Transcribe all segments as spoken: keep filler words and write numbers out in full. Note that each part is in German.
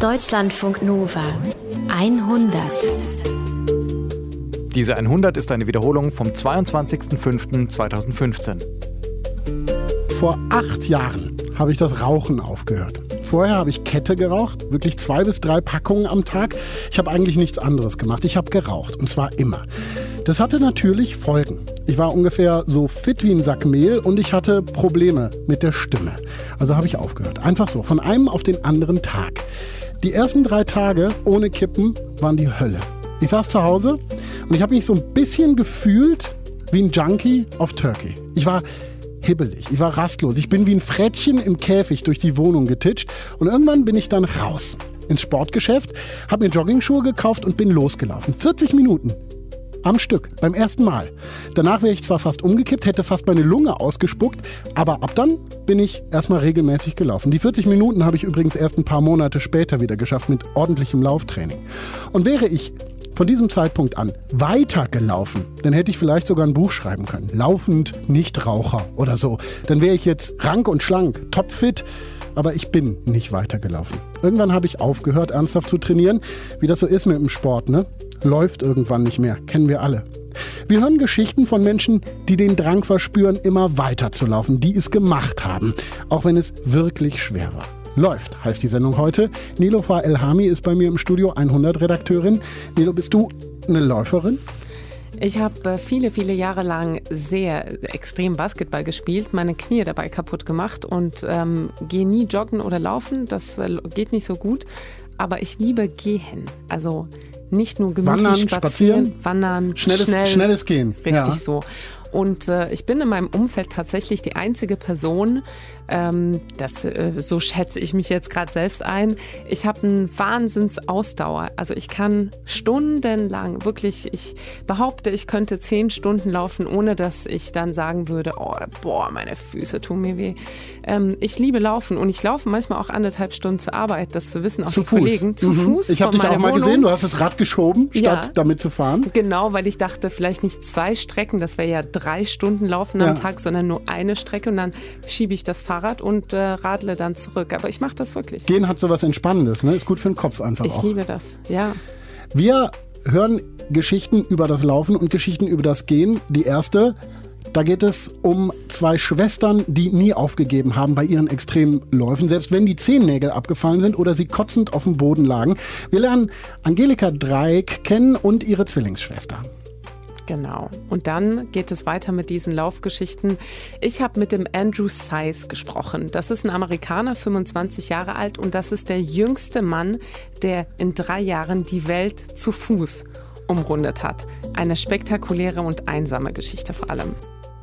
Deutschlandfunk Nova hundert. Diese hundert ist eine Wiederholung vom zweiundzwanzigsten fünften zweitausendfünfzehn. Vor acht Jahren habe ich das Rauchen aufgehört. Vorher habe ich Kette geraucht, wirklich zwei bis drei Packungen am Tag. Ich habe eigentlich nichts anderes gemacht. Ich habe geraucht, und zwar immer. Das hatte natürlich Folgen. Ich war ungefähr so fit wie ein Sack Mehl und ich hatte Probleme mit der Stimme. Also habe ich aufgehört. Einfach so, von einem auf den anderen Tag. Die ersten drei Tage ohne Kippen waren die Hölle. Ich saß zu Hause und ich habe mich so ein bisschen gefühlt wie ein Junkie auf Turkey. Ich war hibbelig, ich war rastlos. Ich bin wie ein Frettchen im Käfig durch die Wohnung getitscht und irgendwann bin ich dann raus ins Sportgeschäft, habe mir Joggingschuhe gekauft und bin losgelaufen. vierzig Minuten. Am Stück, beim ersten Mal. Danach wäre ich zwar fast umgekippt, hätte fast meine Lunge ausgespuckt, aber ab dann bin ich erstmal regelmäßig gelaufen. Die vierzig Minuten habe ich übrigens erst ein paar Monate später wieder geschafft mit ordentlichem Lauftraining. Und wäre ich von diesem Zeitpunkt an weitergelaufen, dann hätte ich vielleicht sogar ein Buch schreiben können. Laufend Nichtraucher oder so. Dann wäre ich jetzt rank und schlank, topfit. Aber ich bin nicht weitergelaufen. Irgendwann habe ich aufgehört, ernsthaft zu trainieren. Wie das so ist mit dem Sport, ne? Läuft irgendwann nicht mehr, kennen wir alle. Wir hören Geschichten von Menschen, die den Drang verspüren, immer weiterzulaufen, die es gemacht haben, auch wenn es wirklich schwer war. Läuft, heißt die Sendung heute. Nilofar Elhami ist bei mir im Studio hundert Redakteurin. Nilo, bist du eine Läuferin? Ich habe viele, viele Jahre lang sehr extrem Basketball gespielt, meine Knie dabei kaputt gemacht und ähm, gehe nie joggen oder laufen, das äh, geht nicht so gut. Aber ich liebe Gehen, also nicht nur gemütlich wandern, spazieren, spazieren, wandern, schnelles, schnell, schnelles Gehen. Richtig, ja. So. Und äh, ich bin in meinem Umfeld tatsächlich die einzige Person, ähm, das, äh, so schätze ich mich jetzt gerade selbst ein, ich habe einen Wahnsinnsausdauer. Also ich kann stundenlang, wirklich, ich behaupte, ich könnte zehn Stunden laufen, ohne dass ich dann sagen würde, oh, boah, meine Füße tun mir weh. Ähm, ich liebe Laufen und ich laufe manchmal auch anderthalb Stunden zur Arbeit, das wissen auch zu die Fuß. Kollegen. Zu mhm. Fuß. Ich habe dich auch mal Wohnung. gesehen, du hast das Rad geschoben, statt ja, damit zu fahren. Genau, weil ich dachte, vielleicht nicht zwei Strecken, das wäre ja drei Stunden laufen am ja. Tag, sondern nur eine Strecke und dann schiebe ich das Fahrrad und äh, radle dann zurück. Aber ich mache das wirklich. Gehen hat sowas Entspannendes, ne? Ist gut für den Kopf einfach ich auch. Ich liebe das, ja. Wir hören Geschichten über das Laufen und Geschichten über das Gehen. Die erste, da geht es um zwei Schwestern, die nie aufgegeben haben bei ihren extremen Läufen, selbst wenn die Zehennägel abgefallen sind oder sie kotzend auf dem Boden lagen. Wir lernen Angelika Dreik kennen und ihre Zwillingsschwester. Genau. Und dann geht es weiter mit diesen Laufgeschichten. Ich habe mit dem Andrew Size gesprochen. Das ist ein Amerikaner, fünfundzwanzig Jahre alt, und das ist der jüngste Mann, der in drei Jahren die Welt zu Fuß umrundet hat. Eine spektakuläre und einsame Geschichte vor allem.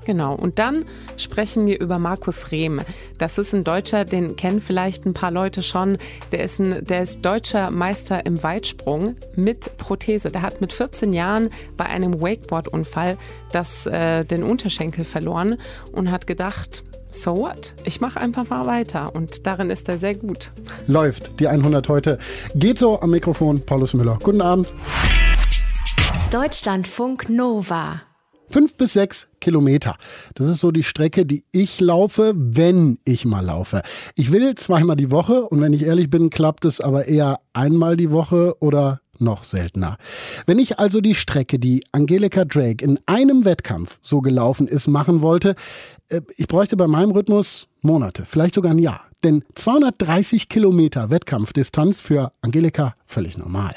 Genau. Und dann sprechen wir über Markus Rehm. Das ist ein Deutscher, den kennen vielleicht ein paar Leute schon. Der ist, ein, der ist deutscher Meister im Weitsprung mit Prothese. Der hat mit vierzehn Jahren bei einem Wakeboard-Unfall das, äh, den Unterschenkel verloren und hat gedacht, so what? Ich mache einfach mal weiter. Und darin ist er sehr gut. Läuft, die hundert heute. Geht so, am Mikrofon Paulus Müller. Guten Abend. Deutschlandfunk Nova. Fünf bis sechs Kilometer. Das ist so die Strecke, die ich laufe, wenn ich mal laufe. Ich will zweimal die Woche und wenn ich ehrlich bin, klappt es aber eher einmal die Woche oder noch seltener. Wenn ich also die Strecke, die Angelika Dreik in einem Wettkampf so gelaufen ist, machen wollte, ich bräuchte bei meinem Rhythmus Monate, vielleicht sogar ein Jahr. Denn zweihundertdreißig Kilometer Wettkampfdistanz für Angelika völlig normal.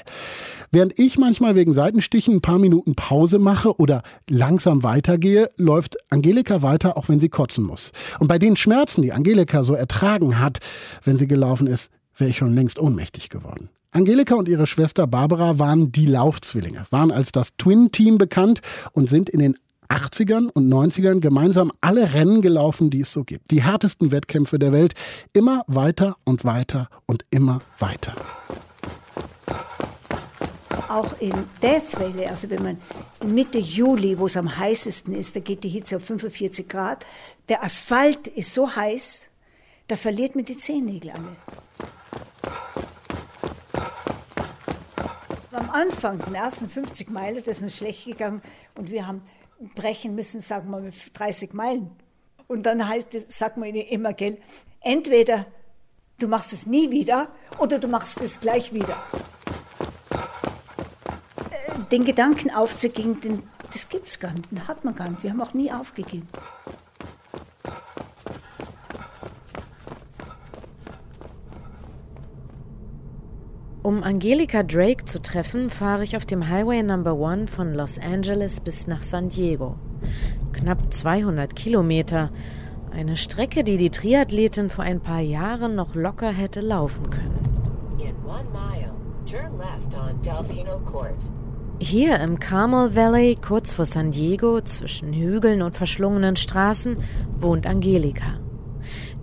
Während ich manchmal wegen Seitenstichen ein paar Minuten Pause mache oder langsam weitergehe, läuft Angelika weiter, auch wenn sie kotzen muss. Und bei den Schmerzen, die Angelika so ertragen hat, wenn sie gelaufen ist, wäre ich schon längst ohnmächtig geworden. Angelika und ihre Schwester Barbara waren die Laufzwillinge, waren als das Twin-Team bekannt und sind in den achtzigern und neunzigern gemeinsam alle Rennen gelaufen, die es so gibt. Die härtesten Wettkämpfe der Welt. Immer weiter und weiter und immer weiter. Auch im Death Valley, also wenn man Mitte Juli, wo es am heißesten ist, da geht die Hitze auf fünfundvierzig Grad. Der Asphalt ist so heiß, da verliert man die Zehennägel alle. Am Anfang, den ersten fünfzig Meilen, das ist uns schlecht gegangen und wir haben brechen müssen, sagen wir mal, dreißig Meilen. Und dann halt, sagt man ihnen immer, gell, entweder du machst es nie wieder oder du machst es gleich wieder. Den Gedanken aufzugehen, den, das gibt es gar nicht, den hat man gar nicht. Wir haben auch nie aufgegeben. Um Angelika Dreik zu treffen, fahre ich auf dem Highway Number eins von Los Angeles bis nach San Diego. Knapp zweihundert Kilometer. Eine Strecke, die die Triathletin vor ein paar Jahren noch locker hätte laufen können. Hier im Carmel Valley, kurz vor San Diego, zwischen Hügeln und verschlungenen Straßen, wohnt Angelika.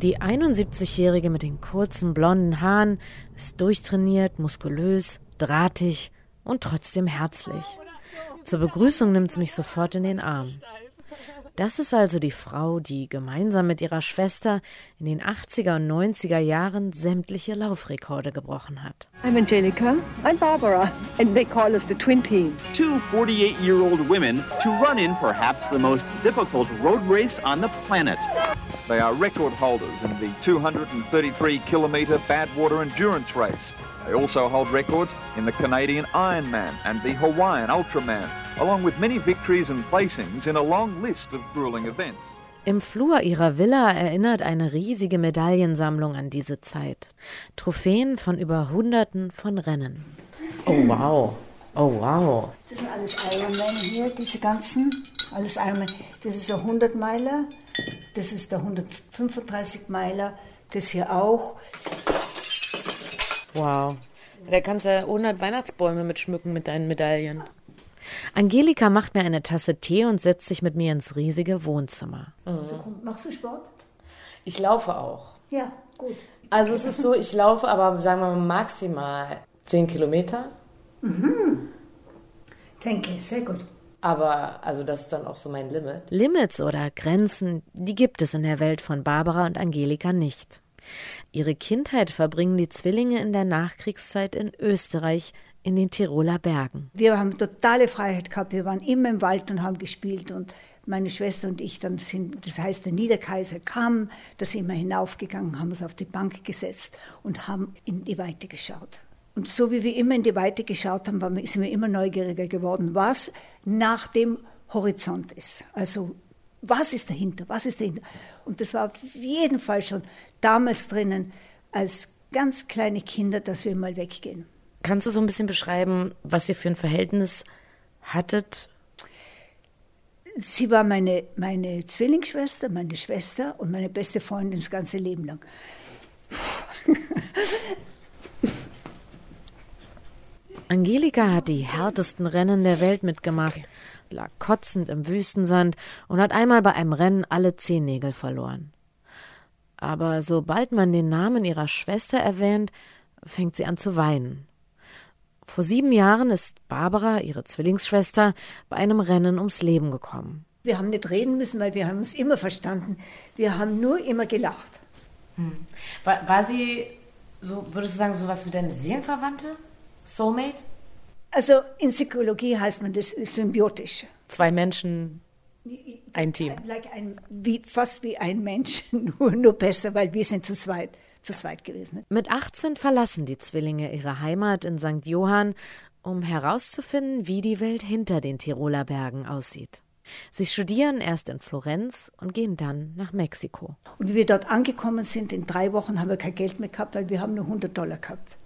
Die einundsiebzigjährige mit den kurzen blonden Haaren ist durchtrainiert, muskulös, drahtig und trotzdem herzlich. Zur Begrüßung nimmt sie mich sofort in den Arm. Das ist also die Frau, die gemeinsam mit ihrer Schwester in den achtziger und neunziger Jahren sämtliche Laufrekorde gebrochen hat. I'm Angelika, I'm Barbara, and they call us the Twin Team. Two forty-eight-year-old women to run in perhaps the most difficult road race on the planet. They are record holders in the two hundred thirty-three kilometer Badwater endurance race. They also hold records in the Canadian Ironman and the Hawaiian Ultraman, along with many victories and placings in a long list of grueling events. Im Flur ihrer Villa erinnert eine riesige Medaillensammlung an diese Zeit. Trophäen von über Hunderten von Rennen. Oh wow, oh wow. Das sind alles Ironman hier, diese ganzen, alles Ironman. Das ist der hundert Meiler, das ist der hundertfünfunddreißig Meiler, das hier auch. Wow, da kannst du hundert Weihnachtsbäume mitschmücken mit deinen Medaillen. Angelika macht mir eine Tasse Tee und setzt sich mit mir ins riesige Wohnzimmer. Mhm. Also, machst du Sport? Ich laufe auch. Ja, gut. Also es ist so, ich laufe aber, sagen wir mal, maximal zehn Kilometer. Mhm. Denke ich, sehr gut. Aber also das ist dann auch so mein Limit. Limits oder Grenzen, die gibt es in der Welt von Barbara und Angelika nicht. Ihre Kindheit verbringen die Zwillinge in der Nachkriegszeit in Österreich, in den Tiroler Bergen. Wir haben totale Freiheit gehabt, wir waren immer im Wald und haben gespielt und meine Schwester und ich dann sind, das heißt der Niederkaiser kam, da sind wir hinaufgegangen, haben uns auf die Bank gesetzt und haben in die Weite geschaut. Und so wie wir immer in die Weite geschaut haben, waren, sind wir immer neugieriger geworden, was nach dem Horizont ist. Also was ist dahinter, was ist dahinter? Und das war auf jeden Fall schon damals drinnen, als ganz kleine Kinder, dass wir mal weggehen. Kannst du so ein bisschen beschreiben, was ihr für ein Verhältnis hattet? Sie war meine, meine Zwillingsschwester, meine Schwester und meine beste Freundin das ganze Leben lang. Angelika hat die härtesten Rennen der Welt mitgemacht, lag kotzend im Wüstensand und hat einmal bei einem Rennen alle Zehennägel verloren. Aber sobald man den Namen ihrer Schwester erwähnt, fängt sie an zu weinen. Vor sieben Jahren ist Barbara, ihre Zwillingsschwester, bei einem Rennen ums Leben gekommen. Wir haben nicht reden müssen, weil wir haben uns immer verstanden. Wir haben nur immer gelacht. Hm. War, war sie, so, würdest du sagen, sowas wie deine Seelenverwandte? Soulmate? Also in Psychologie heißt man das symbiotisch. Zwei Menschen, ein Team. Like ein, wie, fast wie ein Mensch, nur, nur besser, weil wir sind zu zweit. Zu zweit gewesen. Mit achtzehn verlassen die Zwillinge ihre Heimat in Sankt Johann, um herauszufinden, wie die Welt hinter den Tiroler Bergen aussieht. Sie studieren erst in Florenz und gehen dann nach Mexiko. Und wie wir dort angekommen sind, in drei Wochen haben wir kein Geld mehr gehabt, weil wir haben nur hundert Dollar gehabt.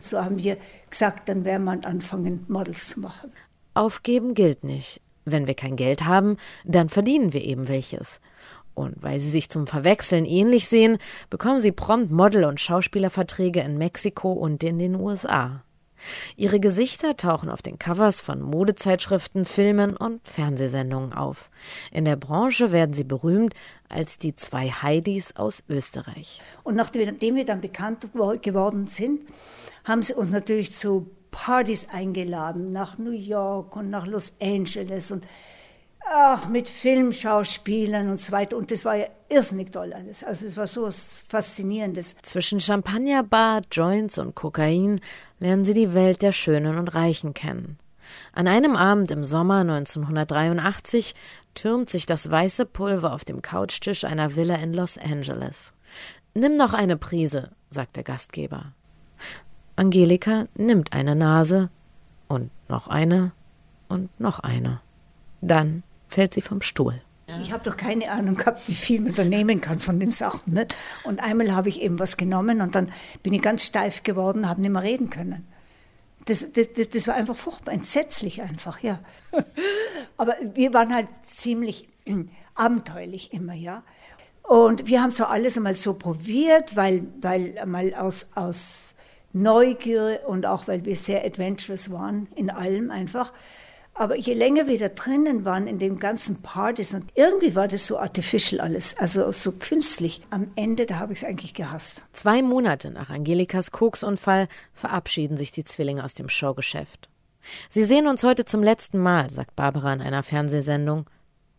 So haben wir gesagt, dann werden wir anfangen, Models zu machen. Aufgeben gilt nicht. Wenn wir kein Geld haben, dann verdienen wir eben welches. Und weil sie sich zum Verwechseln ähnlich sehen, bekommen sie prompt Model- und Schauspielerverträge in Mexiko und in den U S A. Ihre Gesichter tauchen auf den Covers von Modezeitschriften, Filmen und Fernsehsendungen auf. In der Branche werden sie berühmt als die zwei Heidis aus Österreich. Und nachdem wir dann bekannt geworden sind, haben sie uns natürlich zu Partys eingeladen, nach New York und nach Los Angeles und Ach, mit Filmschauspielern und so weiter. Und das war ja irrsinnig toll alles. Also es war so was Faszinierendes. Zwischen Champagnerbar, Joints und Kokain lernen sie die Welt der Schönen und Reichen kennen. An einem Abend im Sommer neunzehnhundertdreiundachtzig türmt sich das weiße Pulver auf dem Couchtisch einer Villa in Los Angeles. »Nimm noch eine Prise«, sagt der Gastgeber. Angelika nimmt eine Nase und noch eine und noch eine. Dann fällt sie vom Stuhl. Ich habe doch keine Ahnung gehabt, wie viel man da nehmen kann von den Sachen. Nicht? Und einmal habe ich eben was genommen und dann bin ich ganz steif geworden, habe nicht mehr reden können. Das, das, das, das war einfach furchtbar, entsetzlich einfach, ja. Aber wir waren halt ziemlich abenteuerlich immer, ja. Und wir haben so alles einmal so probiert, weil, weil einmal aus, aus Neugier und auch weil wir sehr adventurous waren in allem einfach. Aber je länger wir da drinnen waren in dem ganzen Partys und irgendwie war das so artificial alles, also so künstlich. Am Ende, da habe ich es eigentlich gehasst. Zwei Monate nach Angelikas Koksunfall verabschieden sich die Zwillinge aus dem Showgeschäft. Sie sehen uns heute zum letzten Mal, sagt Barbara in einer Fernsehsendung.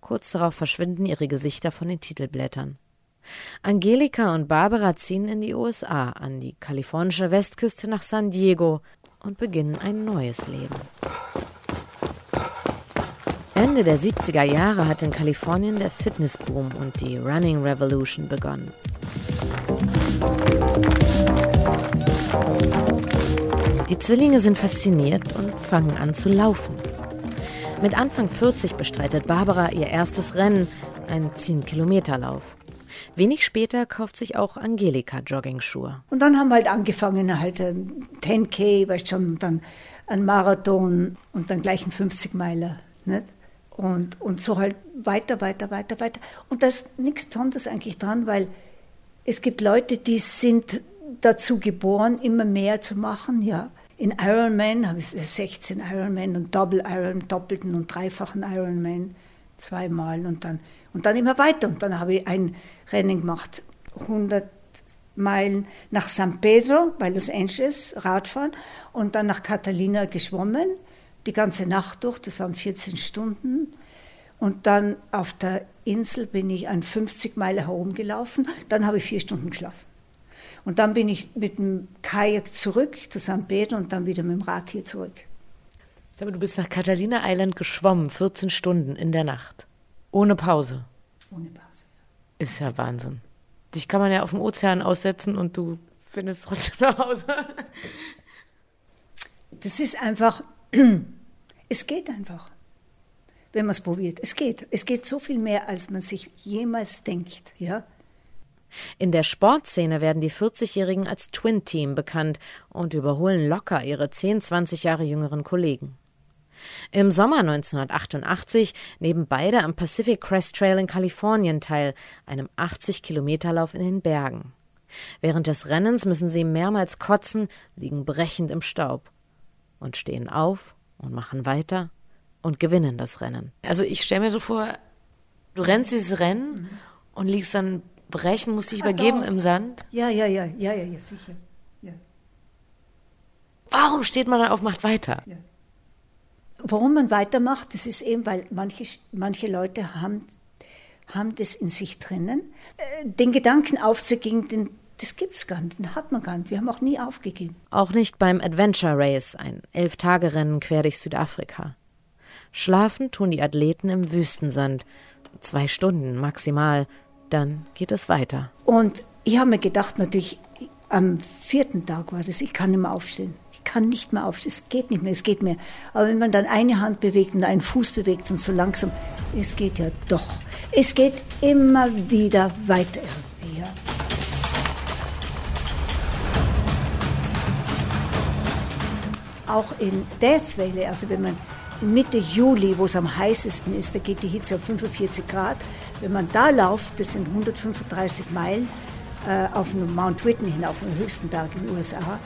Kurz darauf verschwinden ihre Gesichter von den Titelblättern. Angelika und Barbara ziehen in die U S A, an die kalifornische Westküste nach San Diego und beginnen ein neues Leben. Ende der siebziger Jahre hat in Kalifornien der Fitnessboom und die Running Revolution begonnen. Die Zwillinge sind fasziniert und fangen an zu laufen. Mit Anfang vierzig bestreitet Barbara ihr erstes Rennen, einen zehn-Kilometer-Lauf. Wenig später kauft sich auch Angelika Joggingschuhe. Und dann haben wir halt angefangen, halt zehn K, weißt schon, dann ein Marathon und dann gleich ein fünfzig-Meiler, nicht? Und, und so halt weiter, weiter, weiter, weiter. Und da ist nichts Besonderes eigentlich dran, weil es gibt Leute, die sind dazu geboren, immer mehr zu machen. Ja. In Ironman habe ich sechzehn Ironman und Double Iron, doppelten und dreifachen Ironman, zweimal und dann, und dann immer weiter. Und dann habe ich ein Rennen gemacht, hundert Meilen nach San Pedro bei Los Angeles, Radfahren und dann nach Catalina geschwommen. Die ganze Nacht durch, das waren vierzehn Stunden. Und dann auf der Insel bin ich an fünfzig Meilen herumgelaufen. Dann habe ich vier Stunden geschlafen. Und dann bin ich mit dem Kajak zurück zu Sankt Peter und dann wieder mit dem Rad hier zurück. Sag mal, du bist nach Catalina Island geschwommen, vierzehn Stunden in der Nacht. Ohne Pause. Ohne Pause. Ist ja Wahnsinn. Dich kann man ja auf dem Ozean aussetzen und du findest trotzdem nach Hause. Das ist einfach... Es geht einfach, wenn man es probiert. Es geht. Es geht so viel mehr, als man sich jemals denkt. Ja? In der Sportszene werden die vierzigjährigen als Twin-Team bekannt und überholen locker ihre zehn, zwanzig Jahre jüngeren Kollegen. Im Sommer neunzehnhundertachtundachtzig nehmen beide am Pacific Crest Trail in Kalifornien teil, einem achtzig-Kilometer-Lauf in den Bergen. Während des Rennens müssen sie mehrmals kotzen, liegen brechend im Staub. Und stehen auf und machen weiter und gewinnen das Rennen. Also ich stelle mir so vor, du rennst dieses Rennen mhm. und liegst dann brechen, musst dich ah, übergeben doch. Im Sand. Ja, ja, ja, ja, ja, ja sicher. Ja. Warum steht man dann auf, macht weiter? Ja. Warum man weitermacht, das ist eben, weil manche, manche Leute haben, haben das in sich drinnen. Den Gedanken aufzugehen, den das gibt's gar nicht, den hat man gar nicht. Wir haben auch nie aufgegeben. Auch nicht beim Adventure Race, ein Elf-Tage-Rennen quer durch Südafrika. Schlafen tun die Athleten im Wüstensand. Zwei Stunden maximal. Dann geht es weiter. Und ich habe mir gedacht, natürlich, am vierten Tag war das, ich kann nicht mehr aufstehen. Ich kann nicht mehr aufstehen, es geht nicht mehr, es geht mehr. Aber wenn man dann eine Hand bewegt und einen Fuß bewegt und so langsam, es geht ja doch. Es geht immer wieder weiter irgendwie, ja. Auch in Death Valley, also wenn man Mitte Juli, wo es am heißesten ist, da geht die Hitze auf fünfundvierzig Grad. Wenn man da läuft, das sind hundertfünfunddreißig Meilen äh, auf den Mount Whitney hinauf, den höchsten Berg in den U S A.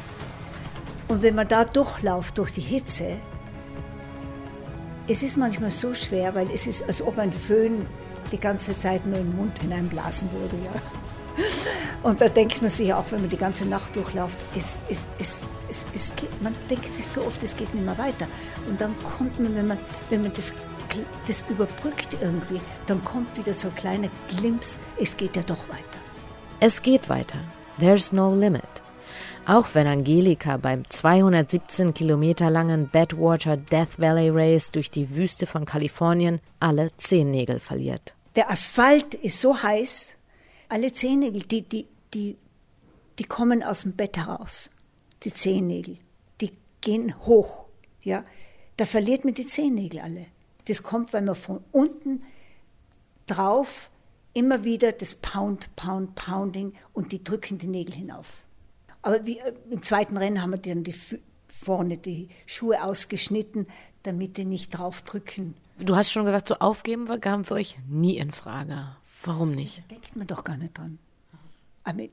Und wenn man da durchläuft, durch die Hitze, es ist manchmal so schwer, weil es ist, als ob ein Föhn die ganze Zeit nur im Mund hineinblasen würde. Ja. Und da denkt man sich auch, wenn man die ganze Nacht durchläuft, es, es, es, es, es geht, man denkt sich so oft, es geht nicht mehr weiter. Und dann kommt man, wenn man, wenn man das, das überbrückt irgendwie, dann kommt wieder so ein kleiner Glimps, es geht ja doch weiter. Es geht weiter. There's no limit. Auch wenn Angelika beim zweihundertsiebzehn Kilometer langen Badwater Death Valley Race durch die Wüste von Kalifornien alle Zehennägel verliert. Der Asphalt ist so heiß, alle Zehennägel, die, die, die, die kommen aus dem Bett heraus, die Zehennägel. Die gehen hoch. Ja? Da verliert man die Zehennägel alle. Das kommt, weil man von unten drauf immer wieder das Pound, Pound, Pounding und die drücken die Nägel hinauf. Aber wie, im zweiten Rennen haben wir dann die, vorne die Schuhe ausgeschnitten, damit die nicht drauf drücken. Du hast schon gesagt, so aufgeben war, kam für euch nie in Frage. Warum nicht? Da denkt man doch gar nicht dran. Aber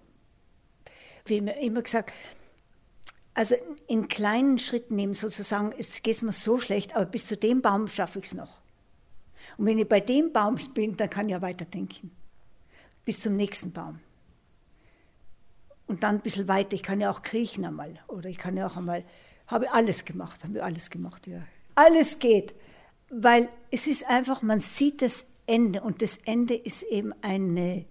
wie immer gesagt, also in kleinen Schritten nehmen, sozusagen, jetzt geht es mir so schlecht, aber bis zu dem Baum schaffe ich es noch. Und wenn ich bei dem Baum bin, dann kann ich ja weiterdenken. Bis zum nächsten Baum. Und dann ein bisschen weiter. Ich kann ja auch kriechen einmal. Oder ich kann ja auch einmal, habe alles gemacht, haben wir alles gemacht, ja. Alles geht. Weil es ist einfach, man sieht das Ende. Und das Ende ist eben eine,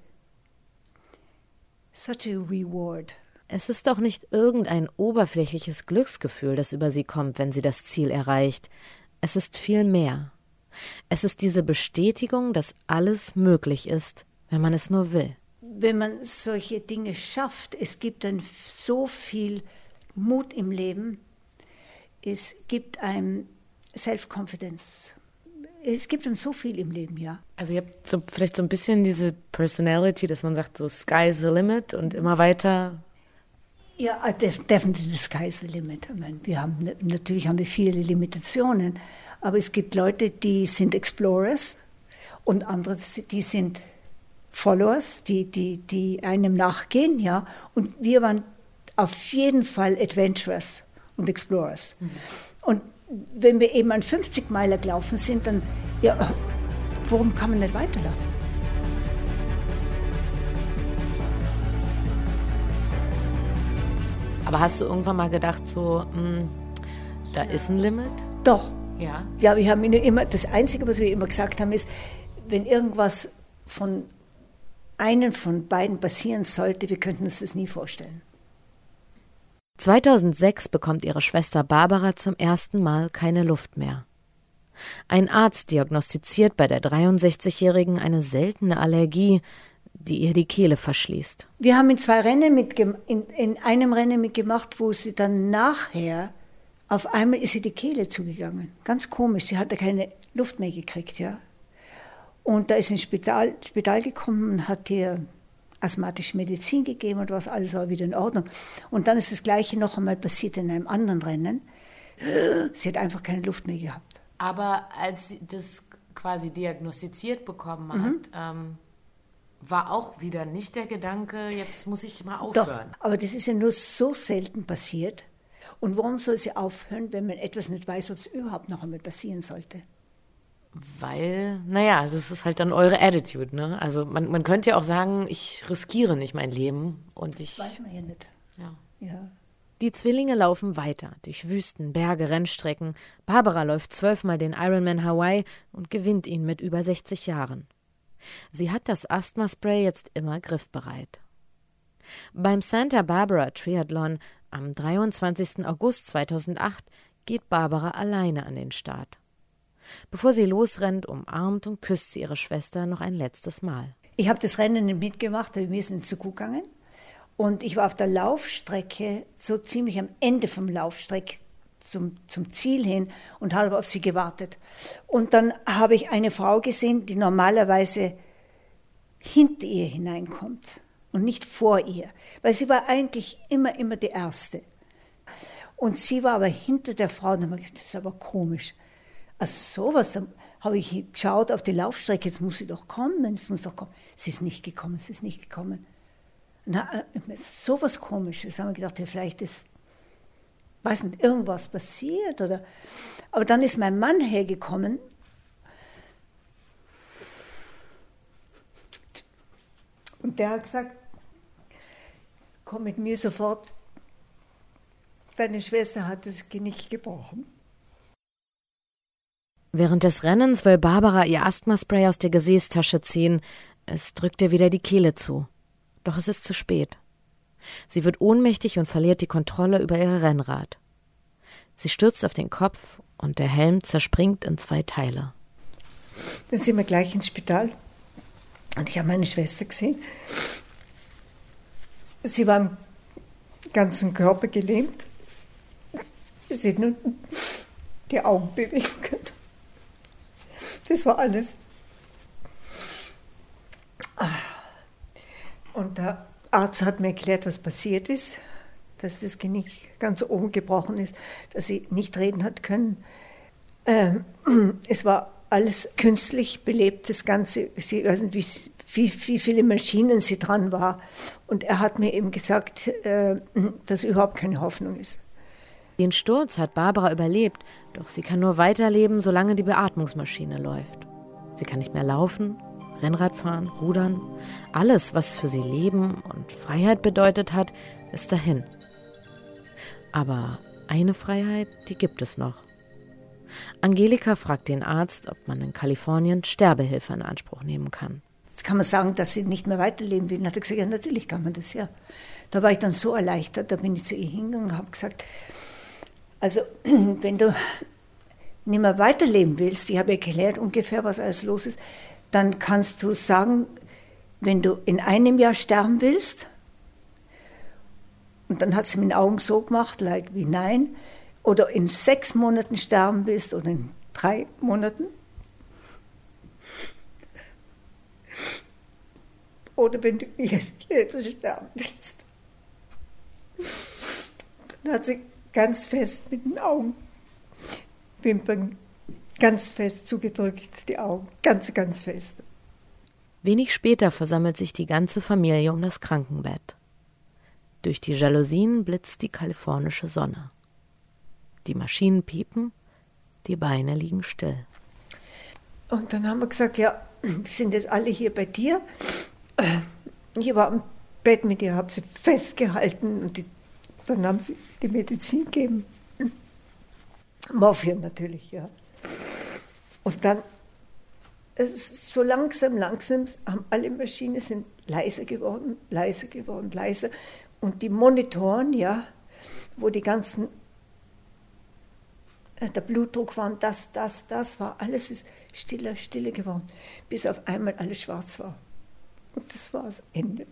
such a reward. Es ist doch nicht irgendein oberflächliches Glücksgefühl, das über sie kommt, wenn sie das Ziel erreicht. Es ist viel mehr. Es ist diese Bestätigung, dass alles möglich ist, wenn man es nur will. Wenn man solche Dinge schafft, es gibt dann so viel Mut im Leben, es gibt einem Self-Confidence, es gibt dann so viel im Leben, ja. Also ihr habt so, vielleicht so ein bisschen diese Personality, dass man sagt, so sky's the limit und immer weiter. Ja, definitely the sky's the limit. Ich meine, wir haben, natürlich haben wir viele Limitationen, aber es gibt Leute, die sind Explorers und andere, die sind Followers, die, die, die einem nachgehen, ja. Und wir waren auf jeden Fall Adventurers und Explorers. Mhm. Und wenn wir eben an fünfzig Meiler gelaufen sind, dann, ja, warum kann man nicht weiterlaufen? Aber hast du irgendwann mal gedacht, so, mh, da ja. ist ein Limit? Doch. Ja. Ja, wir haben immer, das Einzige, was wir immer gesagt haben, ist, wenn irgendwas von einem von beiden passieren sollte, wir könnten uns das nie vorstellen. zweitausendsechs bekommt ihre Schwester Barbara zum ersten Mal keine Luft mehr. Ein Arzt diagnostiziert bei der dreiundsechzigjährigen eine seltene Allergie, die ihr die Kehle verschließt. Wir haben in zwei Rennen mitgem- in, in einem Rennen mitgemacht, wo sie dann nachher auf einmal ist sie die Kehle zugegangen. Ganz komisch, sie hatte keine Luft mehr gekriegt, ja. Und da ist sie ins Spital, Spital gekommen und hat ihr asthmatische Medizin gegeben und was, alles war wieder in Ordnung. Und dann ist das Gleiche noch einmal passiert in einem anderen Rennen. Sie hat einfach keine Luft mehr gehabt. Aber als sie das quasi diagnostiziert bekommen hat, mhm. ähm, war auch wieder nicht der Gedanke, jetzt muss ich mal aufhören. Doch, aber das ist ja nur so selten passiert. Und warum soll sie aufhören, wenn man etwas nicht weiß, ob es überhaupt noch einmal passieren sollte? Weil, naja, das ist halt dann eure Attitude, ne? Also man, man könnte ja auch sagen, ich riskiere nicht mein Leben und ich... Weiß man ja nicht. Ja. Ja. Die Zwillinge laufen weiter, durch Wüsten, Berge, Rennstrecken. Barbara läuft zwölfmal den Ironman Hawaii und gewinnt ihn mit über sechzig Jahren. Sie hat das Asthma-Spray jetzt immer griffbereit. Beim Santa Barbara Triathlon am dreiundzwanzigsten August zweitausendacht geht Barbara alleine an den Start. Bevor sie losrennt, umarmt und küsst sie ihre Schwester noch ein letztes Mal. Ich habe das Rennen nicht mitgemacht, wir sind zu gut gegangen. Und ich war auf der Laufstrecke, so ziemlich am Ende vom Laufstreck zum, zum Ziel hin und habe auf sie gewartet. Und dann habe ich eine Frau gesehen, die normalerweise hinter ihr hineinkommt und nicht vor ihr. Weil sie war eigentlich immer, immer die Erste. Und sie war aber hinter der Frau und dann habe ich gedacht, das ist aber komisch. Also sowas, da habe ich geschaut auf die Laufstrecke, jetzt muss sie doch kommen, jetzt muss sie doch kommen. Sie ist nicht gekommen, sie ist nicht gekommen. Na, sowas Komisches, haben wir gedacht, ja, vielleicht ist, weiß nicht, irgendwas passiert. Oder. Aber dann ist mein Mann hergekommen. Und der hat gesagt, komm mit mir sofort, deine Schwester hat das Genick gebrochen. Während des Rennens will Barbara ihr Asthma-Spray aus der Gesäßtasche ziehen. Es drückt ihr wieder die Kehle zu. Doch es ist zu spät. Sie wird ohnmächtig und verliert die Kontrolle über ihr Rennrad. Sie stürzt auf den Kopf und der Helm zerspringt in zwei Teile. Dann sind wir gleich ins Spital. Und ich habe meine Schwester gesehen. Sie war am ganzen Körper gelähmt. Sie hat nur die Augen bewegen können. Das war alles. Und der Arzt hat mir erklärt, was passiert ist, dass das Genick ganz oben gebrochen ist, dass sie nicht reden hat können. Ähm, es war alles künstlich belebt, das Ganze. Ich weiß nicht, wie, wie, wie viele Maschinen sie dran war. Und er hat mir eben gesagt, äh, dass überhaupt keine Hoffnung ist. Den Sturz hat Barbara überlebt, doch sie kann nur weiterleben, solange die Beatmungsmaschine läuft. Sie kann nicht mehr laufen, Rennrad fahren, rudern. Alles, was für sie Leben und Freiheit bedeutet hat, ist dahin. Aber eine Freiheit, die gibt es noch. Angelika fragt den Arzt, ob man in Kalifornien Sterbehilfe in Anspruch nehmen kann. Jetzt kann man sagen, dass sie nicht mehr weiterleben will. Dann hat er gesagt, ja, natürlich kann man das, ja. Da war ich dann so erleichtert, da bin ich zu ihr hingegangen und habe gesagt, also wenn du nicht mehr weiterleben willst, ich habe erklärt ungefähr, was alles los ist, dann kannst du sagen, wenn du in einem Jahr sterben willst, und dann hat sie mit den Augen so gemacht, like, wie nein, oder in sechs Monaten sterben willst oder in drei Monaten, oder wenn du jetzt, jetzt sterben willst. Dann hat sie ganz fest mit den Augen, Wimpern ganz fest zugedrückt, die Augen, ganz, ganz fest. Wenig später versammelt sich die ganze Familie um das Krankenbett. Durch die Jalousien blitzt die kalifornische Sonne. Die Maschinen piepen, die Beine liegen still. Und dann haben wir gesagt, ja, wir sind jetzt alle hier bei dir. Ich war am Bett mit ihr, habe sie festgehalten und die, dann haben sie die Medizin gegeben. Morphium natürlich, ja. Und dann, so langsam, langsam haben alle Maschinen sind leiser geworden, leiser geworden, leiser. Und die Monitoren, ja, wo die ganzen, der Blutdruck war, das, das, das war, alles ist stiller, stiller geworden, bis auf einmal alles schwarz war. Und das war das Ende.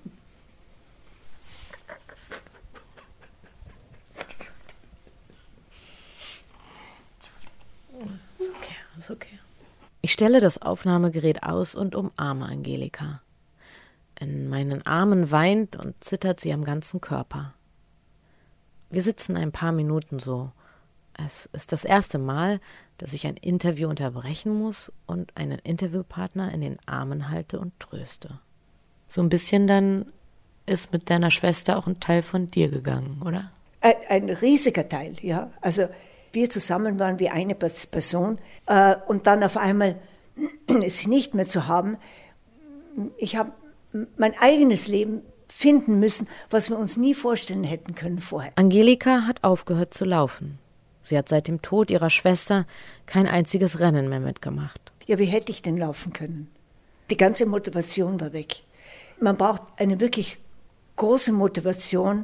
Ist okay, ist okay. Ich stelle das Aufnahmegerät aus und umarme Angelika. In meinen Armen weint und zittert sie am ganzen Körper. Wir sitzen ein paar Minuten so. Es ist das erste Mal, dass ich ein Interview unterbrechen muss und einen Interviewpartner in den Armen halte und tröste. So ein bisschen dann ist mit deiner Schwester auch ein Teil von dir gegangen, oder? Ein, ein riesiger Teil, ja. Also wir zusammen waren wie eine Person äh, und dann auf einmal es nicht mehr zu haben. Ich habe mein eigenes Leben finden müssen, was wir uns nie vorstellen hätten können vorher. Angelika hat aufgehört zu laufen. Sie hat seit dem Tod ihrer Schwester kein einziges Rennen mehr mitgemacht. Ja, wie hätte ich denn laufen können? Die ganze Motivation war weg. Man braucht eine wirklich große Motivation,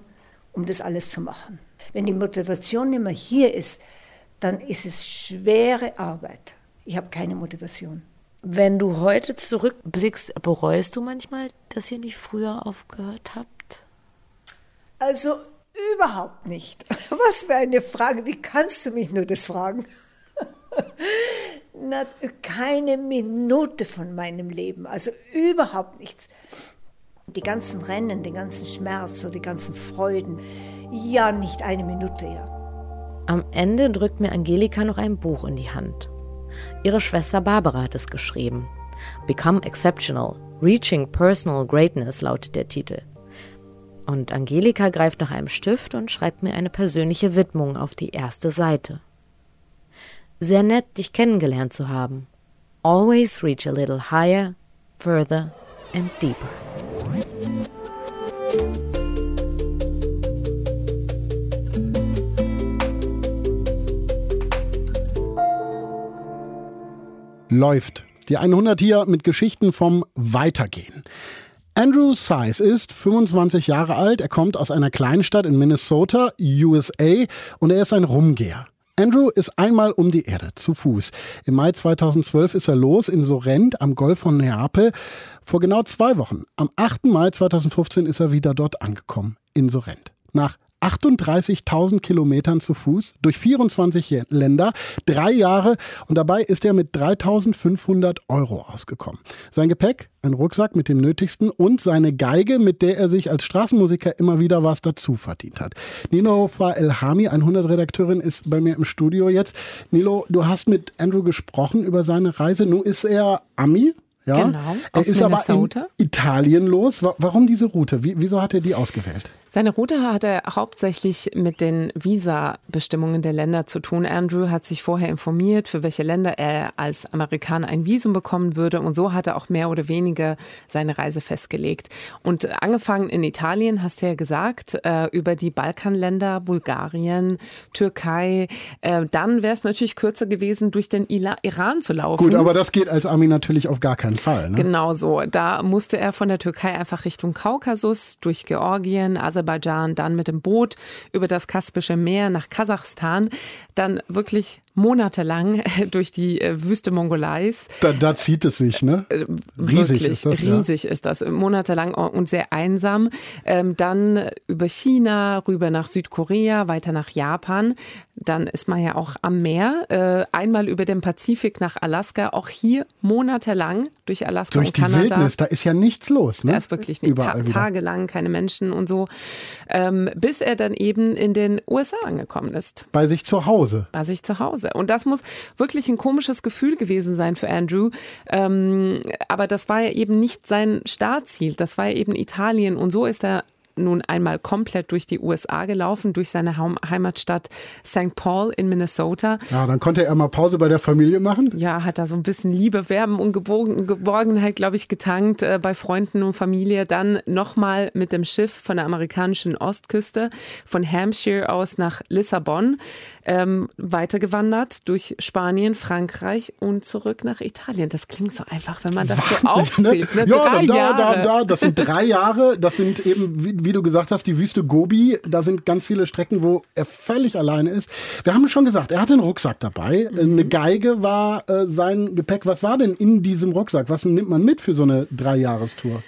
um das alles zu machen. Wenn die Motivation nicht mehr hier ist, dann ist es schwere Arbeit. Ich habe keine Motivation. Wenn du heute zurückblickst, bereust du manchmal, dass ihr nicht früher aufgehört habt? Also überhaupt nicht. Was für eine Frage. Wie kannst du mich nur das fragen? Na, keine Minute von meinem Leben. Also überhaupt nichts. Die ganzen Rennen, den ganzen Schmerz und die ganzen Freuden. Ja, nicht eine Minute, ja. Am Ende drückt mir Angelika noch ein Buch in die Hand. Ihre Schwester Barbara hat es geschrieben. Become Exceptional, Reaching Personal Greatness lautet der Titel. Und Angelika greift nach einem Stift und schreibt mir eine persönliche Widmung auf die erste Seite. Sehr nett, dich kennengelernt zu haben. Always reach a little higher, further and deeper. Läuft. Die hundert hier mit Geschichten vom Weitergehen. Andrew Size ist fünfundzwanzig Jahre alt, er kommt aus einer Kleinstadt in Minnesota, U S A, und er ist ein Rumgeher. Andrew ist einmal um die Erde zu Fuß. Im Mai zweitausendzwölf ist er los in Sorrent am Golf von Neapel. Vor genau zwei Wochen, am achten Mai zweitausendfünfzehn, ist er wieder dort angekommen, in Sorrent. Nach achtunddreißigtausend Kilometern zu Fuß, durch vierundzwanzig Länder, drei Jahre, und dabei ist er mit dreitausendfünfhundert Euro ausgekommen. Sein Gepäck, ein Rucksack mit dem Nötigsten und seine Geige, mit der er sich als Straßenmusiker immer wieder was dazu verdient hat. Nilofar Elhami, hundert-Redakteurin, ist bei mir im Studio jetzt. Nilo, du hast mit Andrew gesprochen über seine Reise. Nun ist er Ami. Ja? Genau, aus ist Minnesota. Aber in Italien los. Warum diese Route? Wie, wieso hat er die ausgewählt? Seine Route hat er hauptsächlich mit den Visa-Bestimmungen der Länder zu tun. Andrew hat sich vorher informiert, für welche Länder er als Amerikaner ein Visum bekommen würde. Und so hat er auch mehr oder weniger seine Reise festgelegt. Und angefangen in Italien, hast du ja gesagt, äh, über die Balkanländer, Bulgarien, Türkei. Äh, dann wäre es natürlich kürzer gewesen, durch den Ila- Iran zu laufen. Gut, aber das geht als Ami natürlich auf gar keinen Fall. Fall, ne? Genau so. Da musste er von der Türkei einfach Richtung Kaukasus, durch Georgien, Aserbaidschan, dann mit dem Boot über das Kaspische Meer nach Kasachstan, dann wirklich monatelang durch die Wüste Mongoleis. Da, da zieht es sich, ne? Riesig Wirklich, ist das, riesig ja. ist das. Monatelang und sehr einsam. Dann über China, rüber nach Südkorea, weiter nach Japan. Dann ist man ja auch am Meer. Einmal über den Pazifik nach Alaska. Auch hier monatelang durch Alaska durch und Kanada. Durch die Wildnis, da ist ja nichts los, ne? Da ist wirklich nicht. Ta- tagelang keine Menschen und so. Bis er dann eben in den U S A angekommen ist. Bei sich zu Hause. Bei sich zu Hause. Und das muss wirklich ein komisches Gefühl gewesen sein für Andrew. Ähm, aber das war ja eben nicht sein Startziel. Das war ja eben Italien. Und so ist er nun einmal komplett durch die U S A gelaufen, durch seine Heimatstadt Sankt Paul in Minnesota. Ja, dann konnte er mal Pause bei der Familie machen. Ja, hat da so ein bisschen Liebe, Wärme und Geborgenheit, glaube ich, getankt äh, bei Freunden und Familie. Dann nochmal mit dem Schiff von der amerikanischen Ostküste von Hampshire aus nach Lissabon. Ähm, weitergewandert durch Spanien, Frankreich und zurück nach Italien. Das klingt so einfach, wenn man das Wahnsinn, so aufzählt. Ne? Ja, drei da, Jahre. da, da, das sind drei Jahre. Das sind eben, wie, wie du gesagt hast, die Wüste Gobi. Da sind ganz viele Strecken, wo er völlig alleine ist. Wir haben schon gesagt, er hatte einen Rucksack dabei. Mhm. Eine Geige war äh, sein Gepäck. Was war denn in diesem Rucksack? Was nimmt man mit für so eine Dreijahrestour?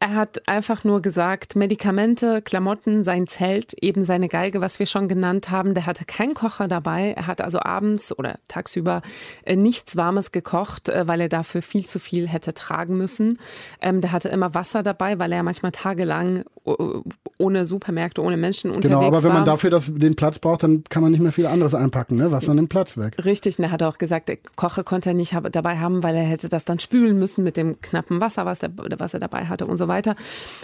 Er hat einfach nur gesagt, Medikamente, Klamotten, sein Zelt, eben seine Geige, was wir schon genannt haben. Der hatte keinen Kocher dabei. Er hat also abends oder tagsüber nichts Warmes gekocht, weil er dafür viel zu viel hätte tragen müssen. Ähm, der hatte immer Wasser dabei, weil er manchmal tagelang ohne Supermärkte, ohne Menschen unterwegs war. Genau, aber wenn man war. dafür das, den Platz braucht, dann kann man nicht mehr viel anderes einpacken, ne? Was dann den Platz weg. Richtig, und er hat auch gesagt, der Kocher konnte er nicht dabei haben, weil er hätte das dann spülen müssen mit dem knappen Wasser, was er, was er dabei hatte. Und so weiter.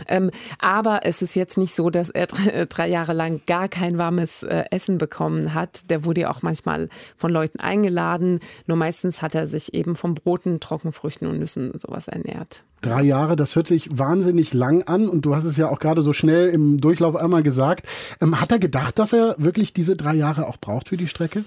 Ähm, aber es ist jetzt nicht so, dass er drei Jahre lang gar kein warmes äh, Essen bekommen hat. Der wurde ja auch manchmal von Leuten eingeladen. Nur meistens hat er sich eben von Broten, Trockenfrüchten und Nüssen und sowas ernährt. Drei Jahre, das hört sich wahnsinnig lang an. Und du hast es ja auch gerade so schnell im Durchlauf einmal gesagt. Ähm, hat er gedacht, dass er wirklich diese drei Jahre auch braucht für die Strecke?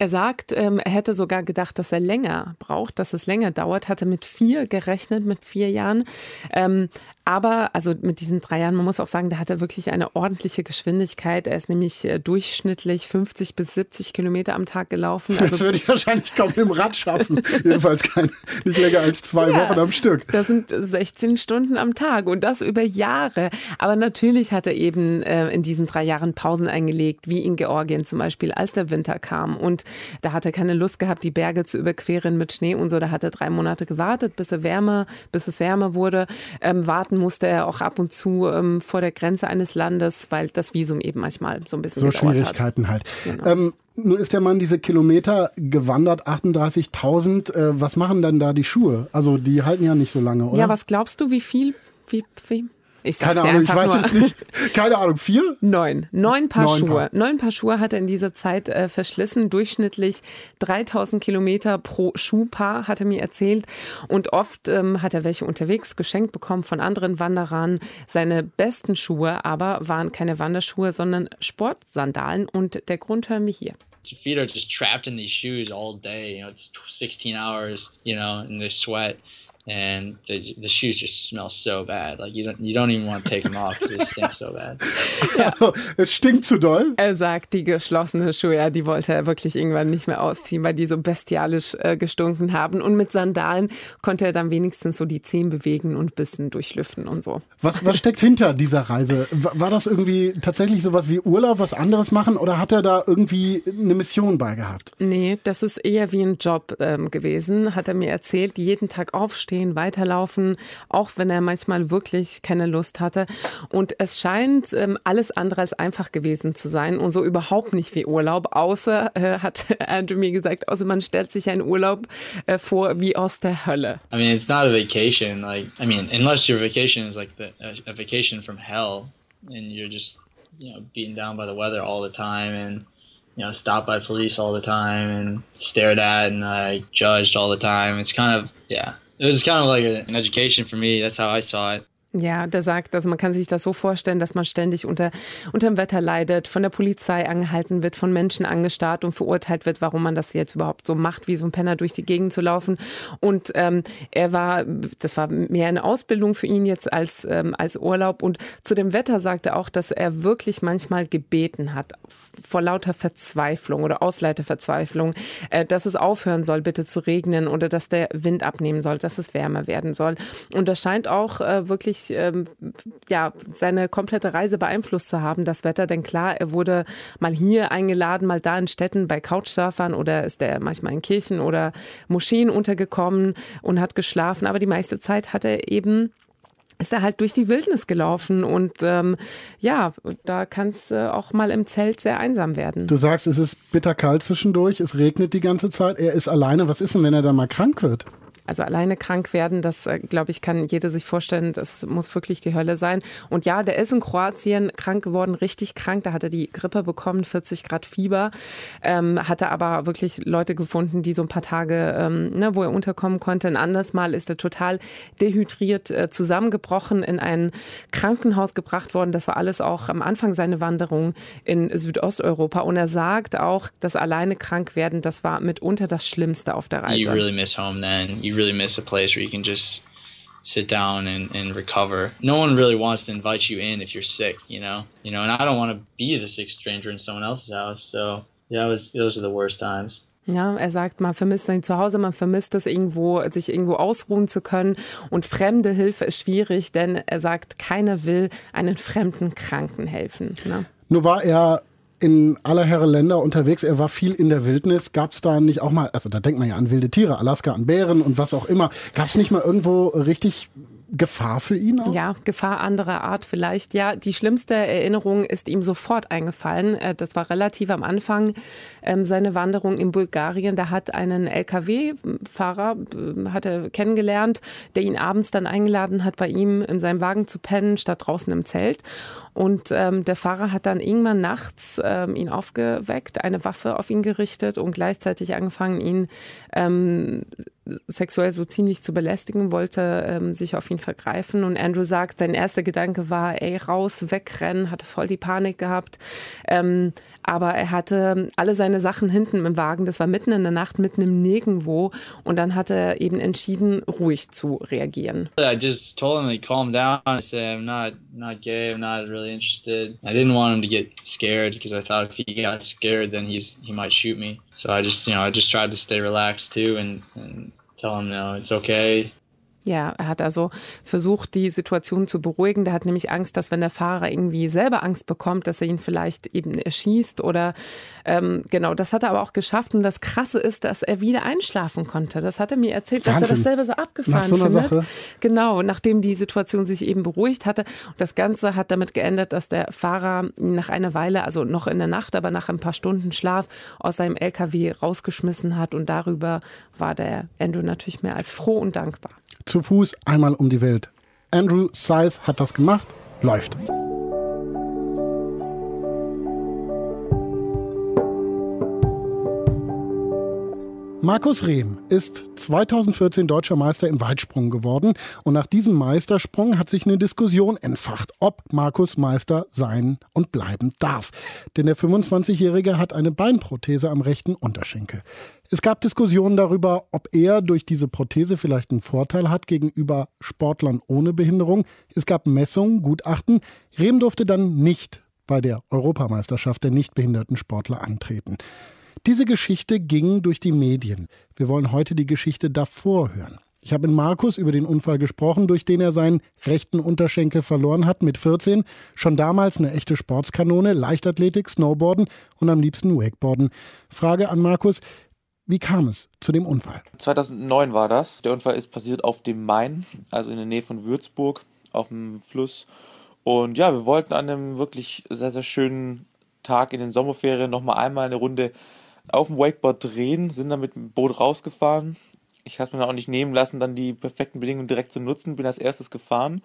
Er sagt, ähm, er hätte sogar gedacht, dass er länger braucht, dass es länger dauert, hatte mit vier gerechnet, mit vier Jahren. Ähm, aber, also mit diesen drei Jahren, man muss auch sagen, da hat er wirklich eine ordentliche Geschwindigkeit. Er ist nämlich äh, durchschnittlich fünfzig bis siebzig Kilometer am Tag gelaufen. Also, das würde ich wahrscheinlich kaum mit dem Rad schaffen. Jedenfalls kein, nicht länger als zwei ja, Wochen am Stück. Das sind sechzehn Stunden am Tag und das über Jahre. Aber natürlich hat er eben äh, in diesen drei Jahren Pausen eingelegt, wie in Georgien zum Beispiel, als der Winter kam. Und da hat er keine Lust gehabt, die Berge zu überqueren mit Schnee und so. Da hat er drei Monate gewartet, bis er wärmer, bis es wärmer wurde. Ähm, warten musste er auch ab und zu ähm, vor der Grenze eines Landes, weil das Visum eben manchmal so ein bisschen gedauert hat. So Schwierigkeiten halt. Genau. Ähm, nur ist der Mann diese Kilometer gewandert, achtunddreißigtausend. Äh, was machen denn da die Schuhe? Also die halten ja nicht so lange, oder? Ja, was glaubst du, wie viel? Wie viel? Ich sag's Keine Ahnung, ich weiß es nicht. Keine Ahnung, vier? Neun. Neun Paar Neun Schuhe. Paar. Neun Paar Schuhe hat er in dieser Zeit äh, verschlissen. Durchschnittlich dreitausend Kilometer pro Schuhpaar, hat er mir erzählt. Und oft ähm, hat er welche unterwegs geschenkt bekommen von anderen Wanderern. Seine besten Schuhe aber waren keine Wanderschuhe, sondern Sportsandalen. Und der Grund hören wir hier. Your feet are just trapped in these shoes all day. You know, it's sixteen hours, you know, in their sweat. and the the shoes just smell so bad. Like you don't you don't even want to take them off. They stink so bad. Ja. Also, es stinkt zu doll. Er sagt, die geschlossenen Schuhe, ja, die wollte er wirklich irgendwann nicht mehr ausziehen, weil die so bestialisch äh, gestunken haben. Und mit Sandalen konnte er dann wenigstens so die Zehen bewegen und ein bisschen durchlüften und so. Was was steckt hinter dieser Reise? War das irgendwie tatsächlich sowas wie Urlaub, was anderes machen, oder hat er da irgendwie eine Mission bei gehabt? Nee, das ist eher wie ein Job ähm, gewesen, hat er mir erzählt. Jeden Tag aufstehen, weiterlaufen, auch wenn er manchmal wirklich keine Lust hatte. Und es scheint ähm, alles andere als einfach gewesen zu sein und so überhaupt nicht wie Urlaub, außer, äh, hat Andrew mir gesagt, außer man stellt sich einen Urlaub äh, vor wie aus der Hölle. I mean, it's not a vacation. Like, I mean, unless your vacation is like the, a vacation from hell and you're just, you know, beaten down by the weather all the time and, you know, stopped by police all the time and stared at and uh, judged all the time. It's kind of, yeah. It was kind of like an education for me. That's how I saw it. Ja, der sagt, also man kann sich das so vorstellen, dass man ständig unter unterm Wetter leidet, von der Polizei angehalten wird, von Menschen angestarrt und verurteilt wird, warum man das jetzt überhaupt so macht, wie so ein Penner durch die Gegend zu laufen. Und ähm, er war, das war mehr eine Ausbildung für ihn jetzt als ähm, als Urlaub. Und zu dem Wetter sagte er auch, dass er wirklich manchmal gebeten hat, vor lauter Verzweiflung oder Ausleiterverzweiflung, äh, dass es aufhören soll, bitte zu regnen, oder dass der Wind abnehmen soll, dass es wärmer werden soll. Und das scheint auch äh, wirklich ja, seine komplette Reise beeinflusst zu haben, das Wetter. Denn klar, er wurde mal hier eingeladen, mal da in Städten bei Couchsurfern, oder ist er manchmal in Kirchen oder Moscheen untergekommen und hat geschlafen. Aber die meiste Zeit hat er eben, ist er halt durch die Wildnis gelaufen. Und ähm, ja, da kann es äh, auch mal im Zelt sehr einsam werden. Du sagst, es ist bitterkalt zwischendurch, es regnet die ganze Zeit, er ist alleine. Was ist denn, wenn er dann mal krank wird? Also alleine krank werden, das, glaube ich, kann jeder sich vorstellen, das muss wirklich die Hölle sein. Und ja, der ist in Kroatien krank geworden, richtig krank. Da hat er die Grippe bekommen, vierzig Grad Fieber. Ähm, hatte aber wirklich Leute gefunden, die so ein paar Tage, ähm, ne, wo er unterkommen konnte. Ein anderes Mal ist er total dehydriert, äh, zusammengebrochen, in ein Krankenhaus gebracht worden. Das war alles auch am Anfang seine Wanderung in Südosteuropa. Und er sagt auch, dass alleine krank werden, das war mitunter das Schlimmste auf der Reise. You really miss home then. You really miss a place where you can just sit down and, and recover. No one really wants to invite you in if you're sick, you know? You know, and I don't want to be the sick stranger in someone else's house. So, yeah, it was, those are the worst times. Ja, er sagt, man vermisst sein Zuhause, man vermisst es irgendwo, sich irgendwo ausruhen zu können. Und fremde Hilfe ist schwierig, denn er sagt, keiner will einen fremden Kranken helfen. Ne? Nur war er in aller Herren Länder unterwegs, er war viel in der Wildnis. Gab es da nicht auch mal, also da denkt man ja an wilde Tiere, Alaska, an Bären und was auch immer, gab es nicht mal irgendwo richtig Gefahr für ihn auch? Ja, Gefahr anderer Art vielleicht. Ja, die schlimmste Erinnerung ist ihm sofort eingefallen. Das war relativ am Anfang ähm, seine Wanderung in Bulgarien. Da hat einen L K W-Fahrer äh, hat er kennengelernt, der ihn abends dann eingeladen hat, bei ihm in seinem Wagen zu pennen, statt draußen im Zelt. Und ähm, der Fahrer hat dann irgendwann nachts ähm, ihn aufgeweckt, eine Waffe auf ihn gerichtet und gleichzeitig angefangen, ihn ähm, sexuell so ziemlich zu belästigen, wollte ähm, sich auf ihn vergreifen. Und Andrew sagt, sein erster Gedanke war, ey, raus, wegrennen, hatte voll die Panik gehabt. Ähm, aber er hatte alle seine Sachen hinten im Wagen, das war mitten in der Nacht, mitten im Nirgendwo. Und dann hat er eben entschieden, ruhig zu reagieren. I just told him to calm down. I said, I'm not, not gay, I'm not really interested. I didn't want him to get scared, because I thought if he got scared, then he's, he might shoot me. So I just, you know, I just tried to stay relaxed too and, and tell him, no, it's okay. Ja, er hat also versucht, die Situation zu beruhigen. Der hat nämlich Angst, dass wenn der Fahrer irgendwie selber Angst bekommt, dass er ihn vielleicht eben erschießt oder ähm, genau, das hat er aber auch geschafft. Und das Krasse ist, dass er wieder einschlafen konnte. Das hat er mir erzählt, Wahnsinn, dass er das selber so abgefahren findet. Nach so einer Sache. Genau, nachdem die Situation sich eben beruhigt hatte. Und das Ganze hat damit geändert, dass der Fahrer ihn nach einer Weile, also noch in der Nacht, aber nach ein paar Stunden Schlaf aus seinem L K W rausgeschmissen hat. Und darüber war der Andrew natürlich mehr als froh und dankbar. Zu Fuß, einmal um die Welt. Andrew Size hat das gemacht. Läuft. Markus Rehm ist zweitausendvierzehn deutscher Meister im Weitsprung geworden. Und nach diesem Meistersprung hat sich eine Diskussion entfacht, ob Markus Meister sein und bleiben darf. Denn der fünfundzwanzigjährige hat eine Beinprothese am rechten Unterschenkel. Es gab Diskussionen darüber, ob er durch diese Prothese vielleicht einen Vorteil hat gegenüber Sportlern ohne Behinderung. Es gab Messungen, Gutachten. Rehm durfte dann nicht bei der Europameisterschaft der nichtbehinderten Sportler antreten. Diese Geschichte ging durch die Medien. Wir wollen heute die Geschichte davor hören. Ich habe mit Markus über den Unfall gesprochen, durch den er seinen rechten Unterschenkel verloren hat mit vierzehn. Schon damals eine echte Sportskanone, Leichtathletik, Snowboarden und am liebsten Wakeboarden. Frage an Markus, wie kam es zu dem Unfall? zweitausendneun war das. Der Unfall ist passiert auf dem Main, also in der Nähe von Würzburg, auf dem Fluss. Und ja, wir wollten an einem wirklich sehr, sehr schönen Tag in den Sommerferien nochmal einmal eine Runde auf dem Wakeboard drehen, sind dann mit dem Boot rausgefahren. Ich habe es mir dann auch nicht nehmen lassen, dann die perfekten Bedingungen direkt zu nutzen, bin als erstes gefahren.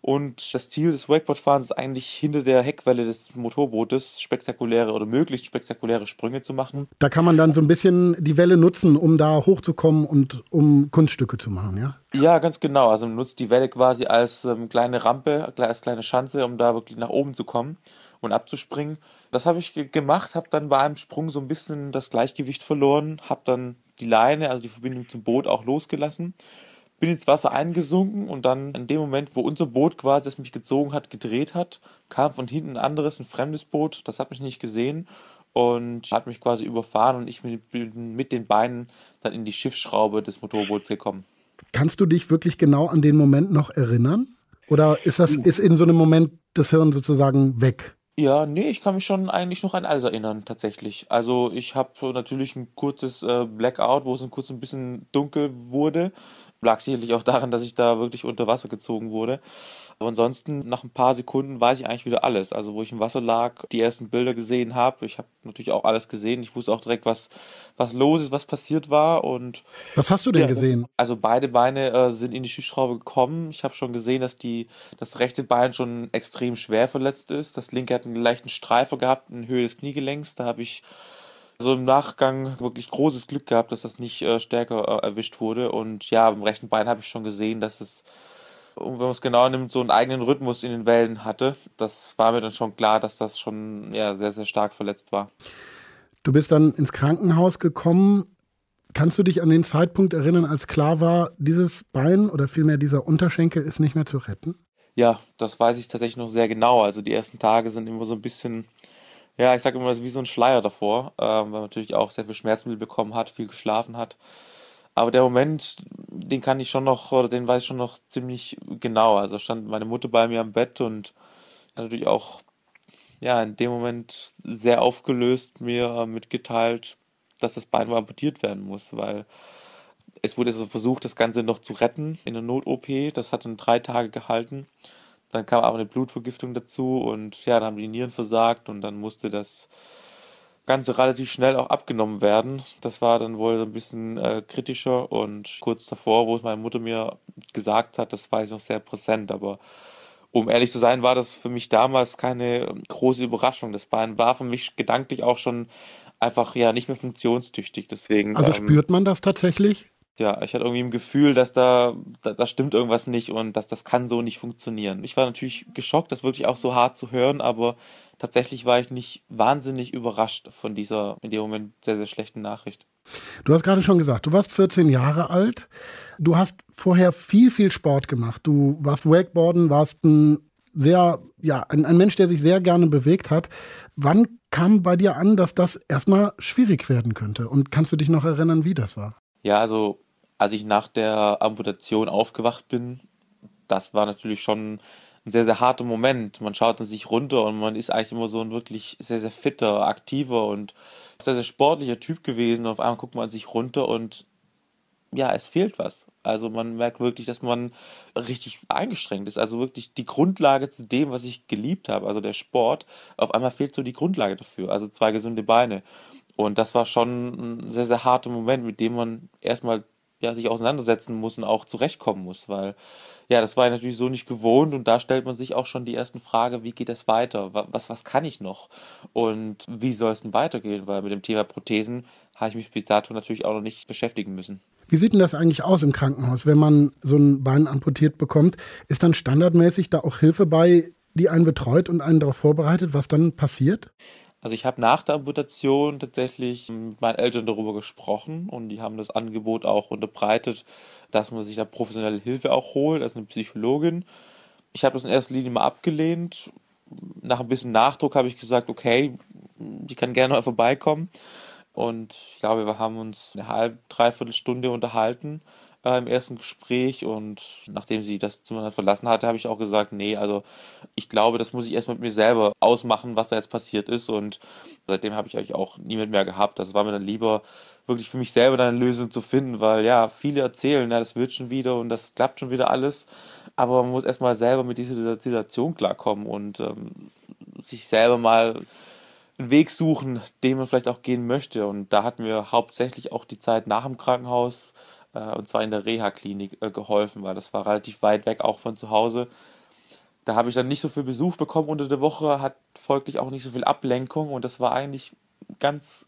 Und das Ziel des Wakeboardfahrens ist eigentlich, hinter der Heckwelle des Motorbootes spektakuläre oder möglichst spektakuläre Sprünge zu machen. Da kann man dann so ein bisschen die Welle nutzen, um da hochzukommen und um Kunststücke zu machen, ja? Ja, ganz genau. Also man nutzt die Welle quasi als ähm, kleine Rampe, als kleine Schanze, um da wirklich nach oben zu kommen und abzuspringen. Das habe ich ge- gemacht, habe dann bei einem Sprung so ein bisschen das Gleichgewicht verloren, habe dann die Leine, also die Verbindung zum Boot, auch losgelassen. Bin ins Wasser eingesunken und dann in dem Moment, wo unser Boot quasi, das mich gezogen hat, gedreht hat, kam von hinten ein anderes, ein fremdes Boot, das hat mich nicht gesehen und hat mich quasi überfahren und ich bin mit den Beinen dann in die Schiffsschraube des Motorboots gekommen. Kannst du dich wirklich genau an den Moment noch erinnern? Oder ist das ist in so einem Moment das Hirn sozusagen weg? Ja, nee, ich kann mich schon eigentlich noch an alles erinnern, tatsächlich. Also ich habe natürlich ein kurzes äh, Blackout, wo es ein kurz ein bisschen dunkel wurde. Lag sicherlich auch daran, dass ich da wirklich unter Wasser gezogen wurde. Aber ansonsten, nach ein paar Sekunden weiß ich eigentlich wieder alles. Also wo ich im Wasser lag, die ersten Bilder gesehen habe. Ich habe natürlich auch alles gesehen. Ich wusste auch direkt, was, was los ist, was passiert war. Und was hast du denn ja, gesehen? Also beide Beine äh, sind in die Schiffsschraube gekommen. Ich habe schon gesehen, dass die, das rechte Bein schon extrem schwer verletzt ist. Das linke hat einen leichten Streifer gehabt in Höhe des Kniegelenks. Da habe ich so im Nachgang wirklich großes Glück gehabt, dass das nicht äh, stärker äh, erwischt wurde. Und ja, beim rechten Bein habe ich schon gesehen, dass es, wenn man es genau nimmt, so einen eigenen Rhythmus in den Wellen hatte. Das war mir dann schon klar, dass das schon ja, sehr, sehr stark verletzt war. Du bist dann ins Krankenhaus gekommen. Kannst du dich an den Zeitpunkt erinnern, als klar war, dieses Bein oder vielmehr dieser Unterschenkel ist nicht mehr zu retten? Ja, das weiß ich tatsächlich noch sehr genau. Also die ersten Tage sind immer so ein bisschen, ja, ich sage immer, das ist wie so ein Schleier davor, äh, weil man natürlich auch sehr viel Schmerzmittel bekommen hat, viel geschlafen hat. Aber der Moment, den kann ich schon noch, oder den weiß ich schon noch ziemlich genau. Also stand meine Mutter bei mir am Bett und hat natürlich auch, ja, in dem Moment sehr aufgelöst mir äh, mitgeteilt, dass das Bein mal amputiert werden muss, weil es wurde also versucht, das Ganze noch zu retten in der Not-O P. Das hat dann drei Tage gehalten. Dann kam aber eine Blutvergiftung dazu und ja, dann haben die Nieren versagt und dann musste das Ganze relativ schnell auch abgenommen werden. Das war dann wohl ein bisschen äh, kritischer und kurz davor, wo es meine Mutter mir gesagt hat, das war ich noch sehr präsent. Aber um ehrlich zu sein, war das für mich damals keine große Überraschung. Das Bein war für mich gedanklich auch schon einfach ja nicht mehr funktionstüchtig. Deswegen, also ähm, spürt man das tatsächlich? Ja, ich hatte irgendwie ein Gefühl, dass da, da, da stimmt irgendwas nicht und dass das kann so nicht funktionieren. Ich war natürlich geschockt, das wirklich auch so hart zu hören, aber tatsächlich war ich nicht wahnsinnig überrascht von dieser in dem Moment sehr, sehr schlechten Nachricht. Du hast gerade schon gesagt, du warst vierzehn Jahre alt, du hast vorher viel, viel Sport gemacht. Du warst Wakeboarden, warst ein sehr, ja, ein, ein Mensch, der sich sehr gerne bewegt hat. Wann kam bei dir an, dass das erstmal schwierig werden könnte? Und kannst du dich noch erinnern, wie das war? Ja, also als ich nach der Amputation aufgewacht bin, das war natürlich schon ein sehr, sehr harter Moment. Man schaut an sich runter und man ist eigentlich immer so ein wirklich sehr, sehr fitter, aktiver und sehr, sehr sportlicher Typ gewesen. Und auf einmal guckt man an sich runter und ja, es fehlt was. Also man merkt wirklich, dass man richtig eingeschränkt ist. Also wirklich die Grundlage zu dem, was ich geliebt habe, also der Sport, auf einmal fehlt so die Grundlage dafür. Also zwei gesunde Beine. Und das war schon ein sehr, sehr harter Moment, mit dem man erstmal ja, sich auseinandersetzen muss und auch zurechtkommen muss, weil ja, das war natürlich so nicht gewohnt und da stellt man sich auch schon die ersten Frage, wie geht es weiter, was, was kann ich noch und wie soll es denn weitergehen, weil mit dem Thema Prothesen habe ich mich bis dato natürlich auch noch nicht beschäftigen müssen. Wie sieht denn das eigentlich aus im Krankenhaus, wenn man so ein Bein amputiert bekommt? Ist dann standardmäßig da auch Hilfe bei, die einen betreut und einen darauf vorbereitet, was dann passiert? Also ich habe nach der Amputation tatsächlich mit meinen Eltern darüber gesprochen und die haben das Angebot auch unterbreitet, dass man sich da professionelle Hilfe auch holt, also eine Psychologin. Ich habe das in erster Linie mal abgelehnt. Nach ein bisschen Nachdruck habe ich gesagt, okay, die kann gerne mal vorbeikommen. Und ich glaube, wir haben uns eine halbe, dreiviertel Stunde unterhalten äh, im ersten Gespräch. Und nachdem sie das Zimmer dann verlassen hatte, habe ich auch gesagt, nee, also ich glaube, das muss ich erst mit mir selber ausmachen, was da jetzt passiert ist. Und seitdem habe ich eigentlich auch niemand mehr gehabt. Das war mir dann lieber, wirklich für mich selber dann eine Lösung zu finden, weil ja, viele erzählen, ja, das wird schon wieder und das klappt schon wieder alles. Aber man muss erstmal selber mit dieser Situation klarkommen und ähm, sich selber mal einen Weg suchen, den man vielleicht auch gehen möchte. Und da hat mir hauptsächlich auch die Zeit nach dem Krankenhaus, äh, und zwar in der Reha-Klinik, äh, geholfen, weil das war relativ weit weg, auch von zu Hause. Da habe ich dann nicht so viel Besuch bekommen unter der Woche, hat folglich auch nicht so viel Ablenkung. Und das war eigentlich ganz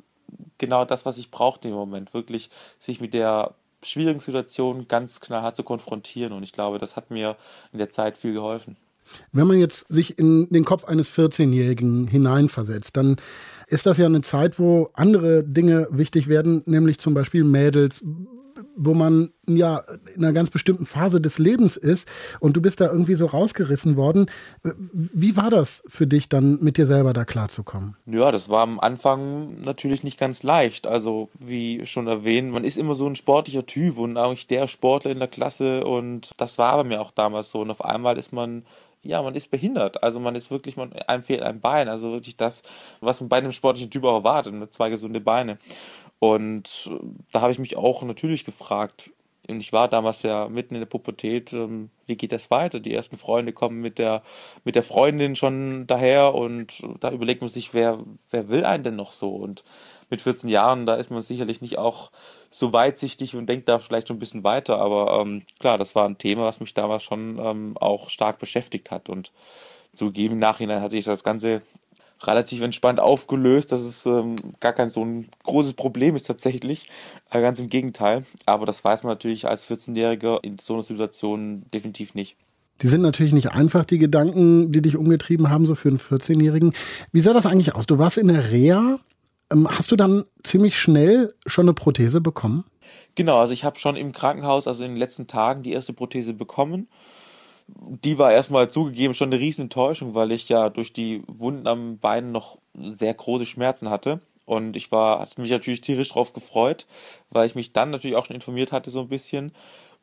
genau das, was ich brauchte im Moment. Wirklich sich mit der schwierigen Situation ganz knallhart zu konfrontieren. Und ich glaube, das hat mir in der Zeit viel geholfen. Wenn man jetzt sich in den Kopf eines vierzehnjährigen hineinversetzt, dann ist das ja eine Zeit, wo andere Dinge wichtig werden, nämlich zum Beispiel Mädels, wo man ja in einer ganz bestimmten Phase des Lebens ist und du bist da irgendwie so rausgerissen worden. Wie war das für dich dann, mit dir selber da klarzukommen? Ja, das war am Anfang natürlich nicht ganz leicht. Also wie schon erwähnt, man ist immer so ein sportlicher Typ und eigentlich der Sportler in der Klasse und das war bei mir auch damals so und auf einmal ist man Ja, man ist behindert, also man ist wirklich, man, einem fehlt ein Bein, also wirklich das, was man bei einem sportlichen Typ auch erwartet, ne? Zwei gesunde Beine. Und da habe ich mich auch natürlich gefragt, und ich war damals ja mitten in der Pubertät, wie geht das weiter? Die ersten Freunde kommen mit der, mit der Freundin schon daher und da überlegt man sich, wer, wer will einen denn noch so? Und mit vierzehn Jahren, da ist man sicherlich nicht auch so weitsichtig und denkt da vielleicht schon ein bisschen weiter. Aber ähm, klar, das war ein Thema, was mich damals schon ähm, auch stark beschäftigt hat. Und zugegeben, im Nachhinein hatte ich das Ganze relativ entspannt aufgelöst, dass es ähm, gar kein so ein großes Problem ist tatsächlich, äh, ganz im Gegenteil. Aber das weiß man natürlich als vierzehnjähriger in so einer Situation definitiv nicht. Die sind natürlich nicht einfach, die Gedanken, die dich umgetrieben haben, so für einen vierzehnjährigen. Wie sah das eigentlich aus? Du warst in der Reha. Hast du dann ziemlich schnell schon eine Prothese bekommen? Genau, also ich habe schon im Krankenhaus, also in den letzten Tagen, die erste Prothese bekommen. Die war erstmal zugegeben schon eine riesen Enttäuschung, weil ich ja durch die Wunden am Bein noch sehr große Schmerzen hatte. Und ich war, hatte mich natürlich tierisch drauf gefreut, weil ich mich dann natürlich auch schon informiert hatte so ein bisschen.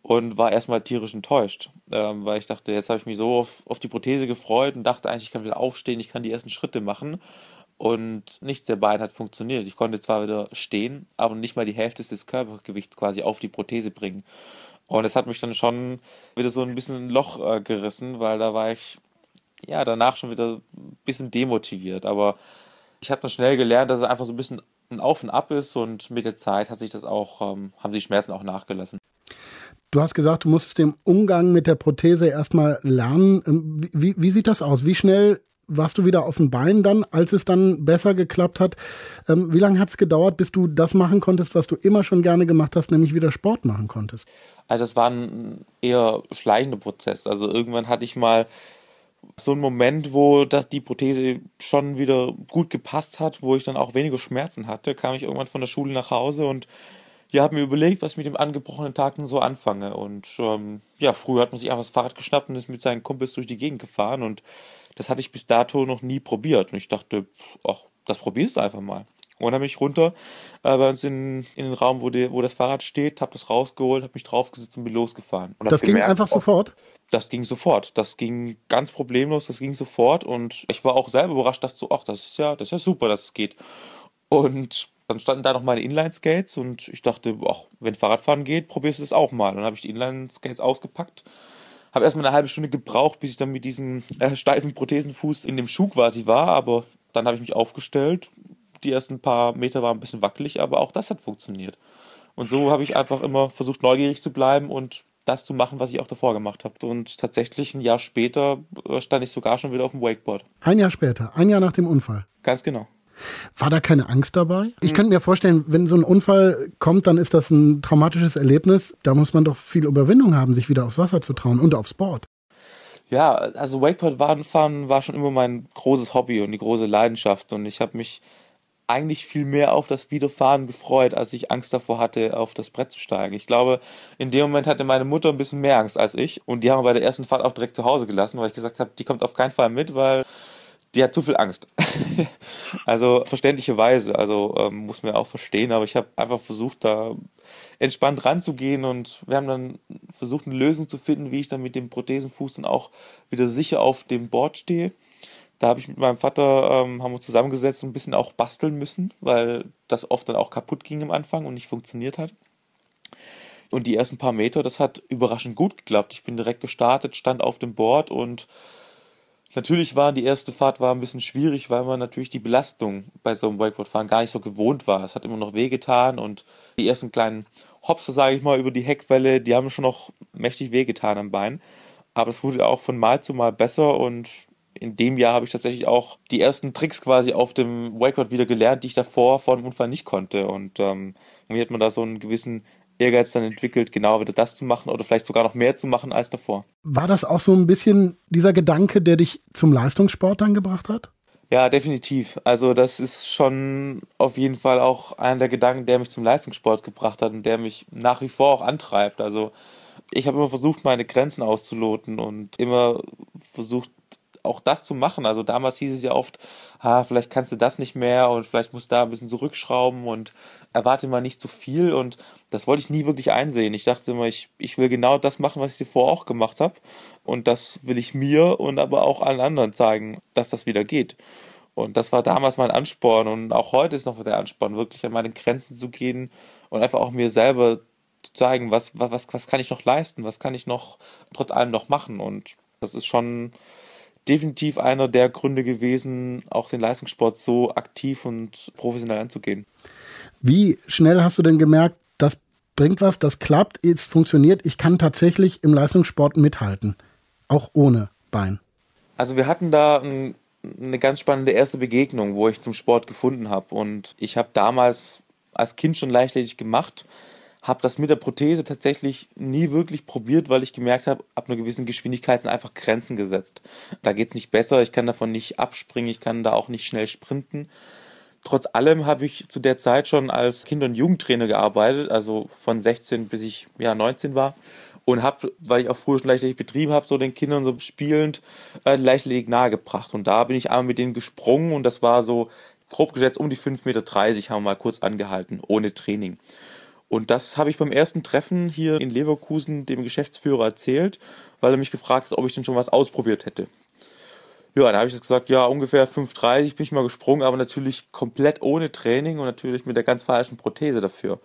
Und war erstmal tierisch enttäuscht, ähm, weil ich dachte, jetzt habe ich mich so auf, auf die Prothese gefreut und dachte eigentlich, ich kann wieder aufstehen, ich kann die ersten Schritte machen. Und nichts der beiden hat funktioniert. Ich konnte zwar wieder stehen, aber nicht mal die Hälfte des Körpergewichts quasi auf die Prothese bringen. Und das hat mich dann schon wieder so ein bisschen ein Loch äh, gerissen, weil da war ich ja danach schon wieder ein bisschen demotiviert. Aber ich habe dann schnell gelernt, dass es einfach so ein bisschen ein Auf und Ab ist und mit der Zeit hat sich das auch, ähm, haben die Schmerzen auch nachgelassen. Du hast gesagt, du musstest den Umgang mit der Prothese erstmal lernen. Wie, wie sieht das aus? Wie schnell warst du wieder auf dem Bein dann, als es dann besser geklappt hat? Ähm, wie lange hat es gedauert, bis du das machen konntest, was du immer schon gerne gemacht hast, nämlich wieder Sport machen konntest? Also das war ein eher schleichender Prozess. Also irgendwann hatte ich mal so einen Moment, wo das, die Prothese schon wieder gut gepasst hat, wo ich dann auch weniger Schmerzen hatte, kam ich irgendwann von der Schule nach Hause und ja, habe mir überlegt, was ich mit dem angebrochenen Tag nun so anfange. Und ähm, ja, früher hat man sich einfach das Fahrrad geschnappt und ist mit seinen Kumpels durch die Gegend gefahren und das hatte ich bis dato noch nie probiert. Und ich dachte, ach, das probierst du einfach mal. Und dann bin ich runter äh, bei uns in, in den Raum, wo, die, wo das Fahrrad steht, habe das rausgeholt, habe mich draufgesetzt und bin losgefahren. Und das ging gemerkt, einfach sofort? Das ging sofort. Das ging ganz problemlos, das ging sofort. Und ich war auch selber überrascht, dachte so, ach, das ist ja, das ist ja super, dass es geht. Und dann standen da noch meine Inline-Skates und ich dachte, ach, wenn Fahrradfahren geht, probierst du das auch mal. Und dann habe ich die Inline-Skates ausgepackt. Habe erstmal eine halbe Stunde gebraucht, bis ich dann mit diesem äh, steifen Prothesenfuß in dem Schuh quasi war, aber dann habe ich mich aufgestellt. Die ersten paar Meter waren ein bisschen wackelig, aber auch das hat funktioniert. Und so habe ich einfach immer versucht, neugierig zu bleiben und das zu machen, was ich auch davor gemacht habe. Und tatsächlich ein Jahr später stand ich sogar schon wieder auf dem Wakeboard. Ein Jahr später, ein Jahr nach dem Unfall. Ganz genau. War da keine Angst dabei? Ich könnte mir vorstellen, wenn so ein Unfall kommt, dann ist das ein traumatisches Erlebnis. Da muss man doch viel Überwindung haben, sich wieder aufs Wasser zu trauen und aufs Board. Ja, also Wakeboardfahren war schon immer mein großes Hobby und die große Leidenschaft. Und ich habe mich eigentlich viel mehr auf das Wiederfahren gefreut, als ich Angst davor hatte, auf das Brett zu steigen. Ich glaube, in dem Moment hatte meine Mutter ein bisschen mehr Angst als ich. Und die haben wir bei der ersten Fahrt auch direkt zu Hause gelassen, weil ich gesagt habe, die kommt auf keinen Fall mit, weil die hat zu viel Angst. Also verständlicherweise, also ähm, muss man ja auch verstehen, aber ich habe einfach versucht, da entspannt ranzugehen und wir haben dann versucht, eine Lösung zu finden, wie ich dann mit dem Prothesenfuß dann auch wieder sicher auf dem Board stehe. Da habe ich mit meinem Vater, ähm, haben wir uns zusammengesetzt und ein bisschen auch basteln müssen, weil das oft dann auch kaputt ging am Anfang und nicht funktioniert hat. Und die ersten paar Meter, das hat überraschend gut geklappt. Ich bin direkt gestartet, stand auf dem Board und natürlich war die erste Fahrt war ein bisschen schwierig, weil man natürlich die Belastung bei so einem Wakeboardfahren gar nicht so gewohnt war. Es hat immer noch wehgetan und die ersten kleinen Hopser, sage ich mal, über die Heckwelle, die haben schon noch mächtig wehgetan am Bein. Aber es wurde auch von Mal zu Mal besser und in dem Jahr habe ich tatsächlich auch die ersten Tricks quasi auf dem Wakeboard wieder gelernt, die ich davor vor dem Unfall nicht konnte. Und ähm, irgendwie hat man da so einen gewissen Ehrgeiz dann entwickelt, genau wieder das zu machen oder vielleicht sogar noch mehr zu machen als davor. War das auch so ein bisschen dieser Gedanke, der dich zum Leistungssport dann gebracht hat? Ja, definitiv. Also das ist schon auf jeden Fall auch einer der Gedanken, der mich zum Leistungssport gebracht hat und der mich nach wie vor auch antreibt. Also ich habe immer versucht, meine Grenzen auszuloten und immer versucht, auch das zu machen. Also damals hieß es ja oft, ah, vielleicht kannst du das nicht mehr und vielleicht musst du da ein bisschen zurückschrauben und erwarte mal nicht zu viel und das wollte ich nie wirklich einsehen. Ich dachte immer, ich, ich will genau das machen, was ich davor auch gemacht habe und das will ich mir und aber auch allen anderen zeigen, dass das wieder geht. Und das war damals mein Ansporn und auch heute ist noch der Ansporn, wirklich an meine Grenzen zu gehen und einfach auch mir selber zu zeigen, was, was, was kann ich noch leisten, was kann ich noch trotz allem noch machen und das ist schon definitiv einer der Gründe gewesen, auch den Leistungssport so aktiv und professionell anzugehen. Wie schnell hast du denn gemerkt, das bringt was, das klappt, es funktioniert, ich kann tatsächlich im Leistungssport mithalten, auch ohne Bein? Also wir hatten da ein, eine ganz spannende erste Begegnung, wo ich zum Sport gefunden habe und ich habe damals als Kind schon Leichtathletik gemacht, habe das mit der Prothese tatsächlich nie wirklich probiert, weil ich gemerkt habe, ab einer gewissen Geschwindigkeit sind einfach Grenzen gesetzt. Da geht es nicht besser, ich kann davon nicht abspringen, ich kann da auch nicht schnell sprinten. Trotz allem habe ich zu der Zeit schon als Kinder- und Jugendtrainer gearbeitet, also von sechzehn bis ich ja, neunzehn war. Und habe, weil ich auch früher schon Leichtathletik betrieben habe, so den Kindern so spielend äh, Leichtathletik nahegebracht. Und da bin ich einmal mit denen gesprungen und das war so grob geschätzt um die fünf Komma dreißig Meter haben wir mal kurz angehalten, ohne Training. Und das habe ich beim ersten Treffen hier in Leverkusen dem Geschäftsführer erzählt, weil er mich gefragt hat, ob ich denn schon was ausprobiert hätte. Ja, dann habe ich gesagt, ja, ungefähr fünf Komma dreißig bin ich mal gesprungen, aber natürlich komplett ohne Training und natürlich mit der ganz falschen Prothese dafür.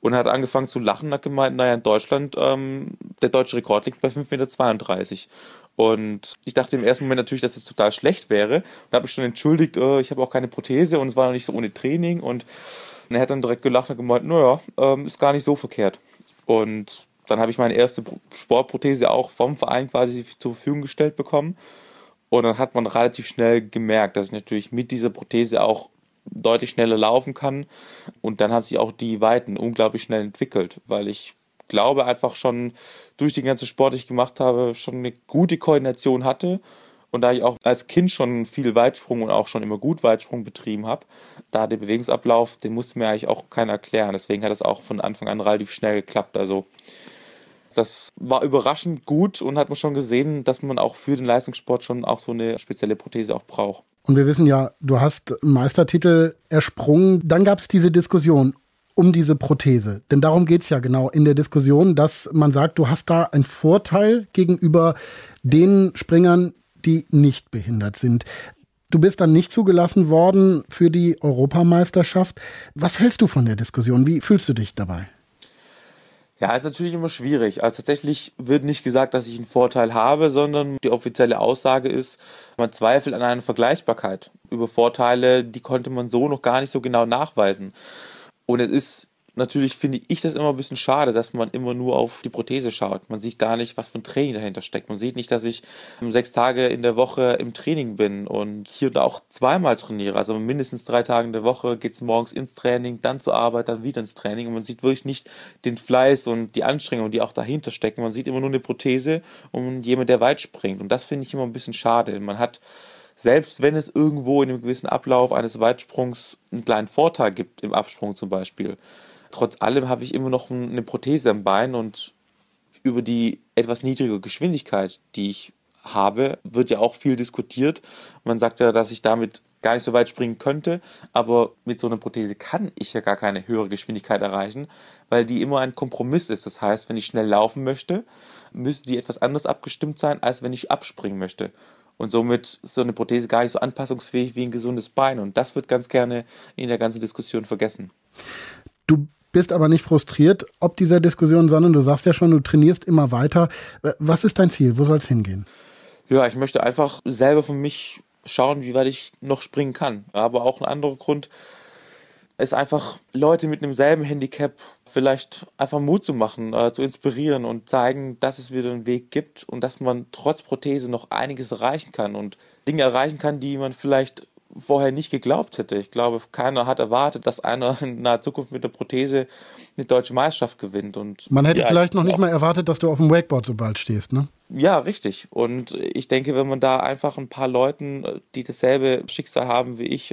Und er hat angefangen zu lachen und hat gemeint, naja, in Deutschland, ähm, der deutsche Rekord liegt bei fünf Komma zweiunddreißig Meter. Und ich dachte im ersten Moment natürlich, dass das total schlecht wäre. Und da habe ich schon entschuldigt, äh, ich habe auch keine Prothese und es war noch nicht so ohne Training und Und er hat dann direkt gelacht und gemeint, naja, ähm, ist gar nicht so verkehrt. Und dann habe ich meine erste Sportprothese auch vom Verein quasi zur Verfügung gestellt bekommen. Und dann hat man relativ schnell gemerkt, dass ich natürlich mit dieser Prothese auch deutlich schneller laufen kann. Und dann haben sich auch die Weiten unglaublich schnell entwickelt, weil ich glaube einfach schon durch den ganzen Sport, den ich gemacht habe, schon eine gute Koordination hatte. Und da ich auch als Kind schon viel Weitsprung und auch schon immer gut Weitsprung betrieben habe, da der Bewegungsablauf, den musste mir eigentlich auch keiner erklären. Deswegen hat das auch von Anfang an relativ schnell geklappt. Also das war überraschend gut und hat man schon gesehen, dass man auch für den Leistungssport schon auch so eine spezielle Prothese auch braucht. Und wir wissen ja, du hast einen Meistertitel ersprungen. Dann gab es diese Diskussion um diese Prothese. Denn darum geht es ja genau in der Diskussion, dass man sagt, du hast da einen Vorteil gegenüber den Springern, die nicht behindert sind. Du bist dann nicht zugelassen worden für die Europameisterschaft. Was hältst du von der Diskussion? Wie fühlst du dich dabei? Ja, ist natürlich immer schwierig. Also tatsächlich wird nicht gesagt, dass ich einen Vorteil habe, sondern die offizielle Aussage ist, man zweifelt an einer Vergleichbarkeit über Vorteile, die konnte man so noch gar nicht so genau nachweisen. Und es ist natürlich finde ich das immer ein bisschen schade, dass man immer nur auf die Prothese schaut. Man sieht gar nicht, was für ein Training dahinter steckt. Man sieht nicht, dass ich sechs Tage in der Woche im Training bin und hier und da auch zweimal trainiere. Also mindestens drei Tage in der Woche geht es morgens ins Training, dann zur Arbeit, dann wieder ins Training. Und man sieht wirklich nicht den Fleiß und die Anstrengung, die auch dahinter stecken. Man sieht immer nur eine Prothese und jemand, der weit springt. Und das finde ich immer ein bisschen schade. Man hat, selbst wenn es irgendwo in einem gewissen Ablauf eines Weitsprungs einen kleinen Vorteil gibt, im Absprung zum Beispiel, trotz allem habe ich immer noch eine Prothese am Bein und über die etwas niedrige Geschwindigkeit, die ich habe, wird ja auch viel diskutiert. Man sagt ja, dass ich damit gar nicht so weit springen könnte, aber mit so einer Prothese kann ich ja gar keine höhere Geschwindigkeit erreichen, weil die immer ein Kompromiss ist. Das heißt, wenn ich schnell laufen möchte, müsste die etwas anders abgestimmt sein, als wenn ich abspringen möchte. Und somit ist so eine Prothese gar nicht so anpassungsfähig wie ein gesundes Bein. Und das wird ganz gerne in der ganzen Diskussion vergessen. Du bist aber nicht frustriert ob dieser Diskussion, sondern du sagst ja schon, du trainierst immer weiter. Was ist dein Ziel? Wo soll es hingehen? Ja, ich möchte einfach selber für mich schauen, wie weit ich noch springen kann. Aber auch ein anderer Grund ist einfach, Leute mit einem selben Handicap vielleicht einfach Mut zu machen, äh, zu inspirieren und zeigen, dass es wieder einen Weg gibt und dass man trotz Prothese noch einiges erreichen kann und Dinge erreichen kann, die man vielleicht vorher nicht geglaubt hätte. Ich glaube, keiner hat erwartet, dass einer in naher Zukunft mit der Prothese eine deutsche Meisterschaft gewinnt. Und man hätte ja, vielleicht noch nicht mal erwartet, dass du auf dem Wakeboard so bald stehst, ne? Ja, richtig. Und ich denke, wenn man da einfach ein paar Leuten, die dasselbe Schicksal haben wie ich,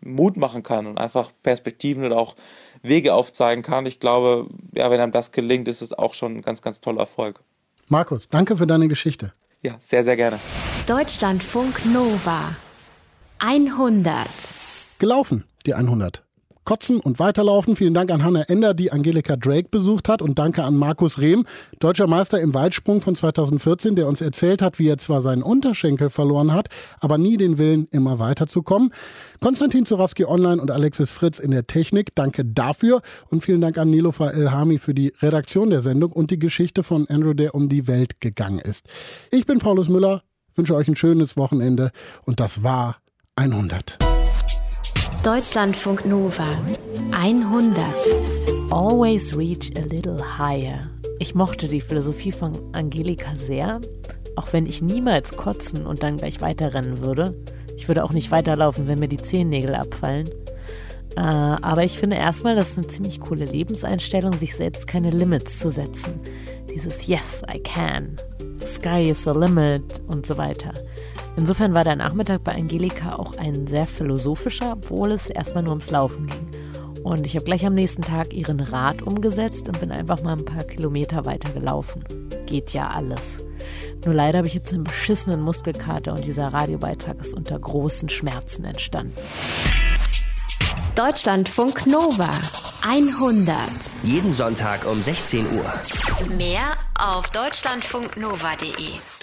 Mut machen kann und einfach Perspektiven oder auch Wege aufzeigen kann, ich glaube, ja, wenn einem das gelingt, ist es auch schon ein ganz, ganz toller Erfolg. Markus, danke für deine Geschichte. Ja, sehr, sehr gerne. Deutschlandfunk Nova. hundert. Gelaufen, die hundert. Kotzen und weiterlaufen. Vielen Dank an Hanna Ender, die Angelika Dreik besucht hat. Und danke an Markus Rehm, deutscher Meister im Weitsprung von zweitausendvierzehn, der uns erzählt hat, wie er zwar seinen Unterschenkel verloren hat, aber nie den Willen, immer weiterzukommen. Konstantin Zurawski online und Alexis Fritz in der Technik. Danke dafür. Und vielen Dank an Nilofar Elhami für die Redaktion der Sendung und die Geschichte von Andrew, der um die Welt gegangen ist. Ich bin Paulus Müller, wünsche euch ein schönes Wochenende. Und das war hundert. Deutschlandfunk Nova. hundert. Always reach a little higher. Ich mochte die Philosophie von Angelika sehr. Auch wenn ich niemals kotzen und dann gleich weiterrennen würde. Ich würde auch nicht weiterlaufen, wenn mir die Zehennägel abfallen. Aber ich finde erstmal, das ist eine ziemlich coole Lebenseinstellung, sich selbst keine Limits zu setzen. Dieses Yes, I can. Sky is the limit und so weiter. Insofern war der Nachmittag bei Angelika auch ein sehr philosophischer, obwohl es erstmal nur ums Laufen ging. Und ich habe gleich am nächsten Tag ihren Rat umgesetzt und bin einfach mal ein paar Kilometer weiter gelaufen. Geht ja alles. Nur leider habe ich jetzt einen beschissenen Muskelkater und dieser Radiobeitrag ist unter großen Schmerzen entstanden. Deutschlandfunk Nova. hundert. Jeden Sonntag um sechzehn Uhr. Mehr auf deutschlandfunknova punkt de.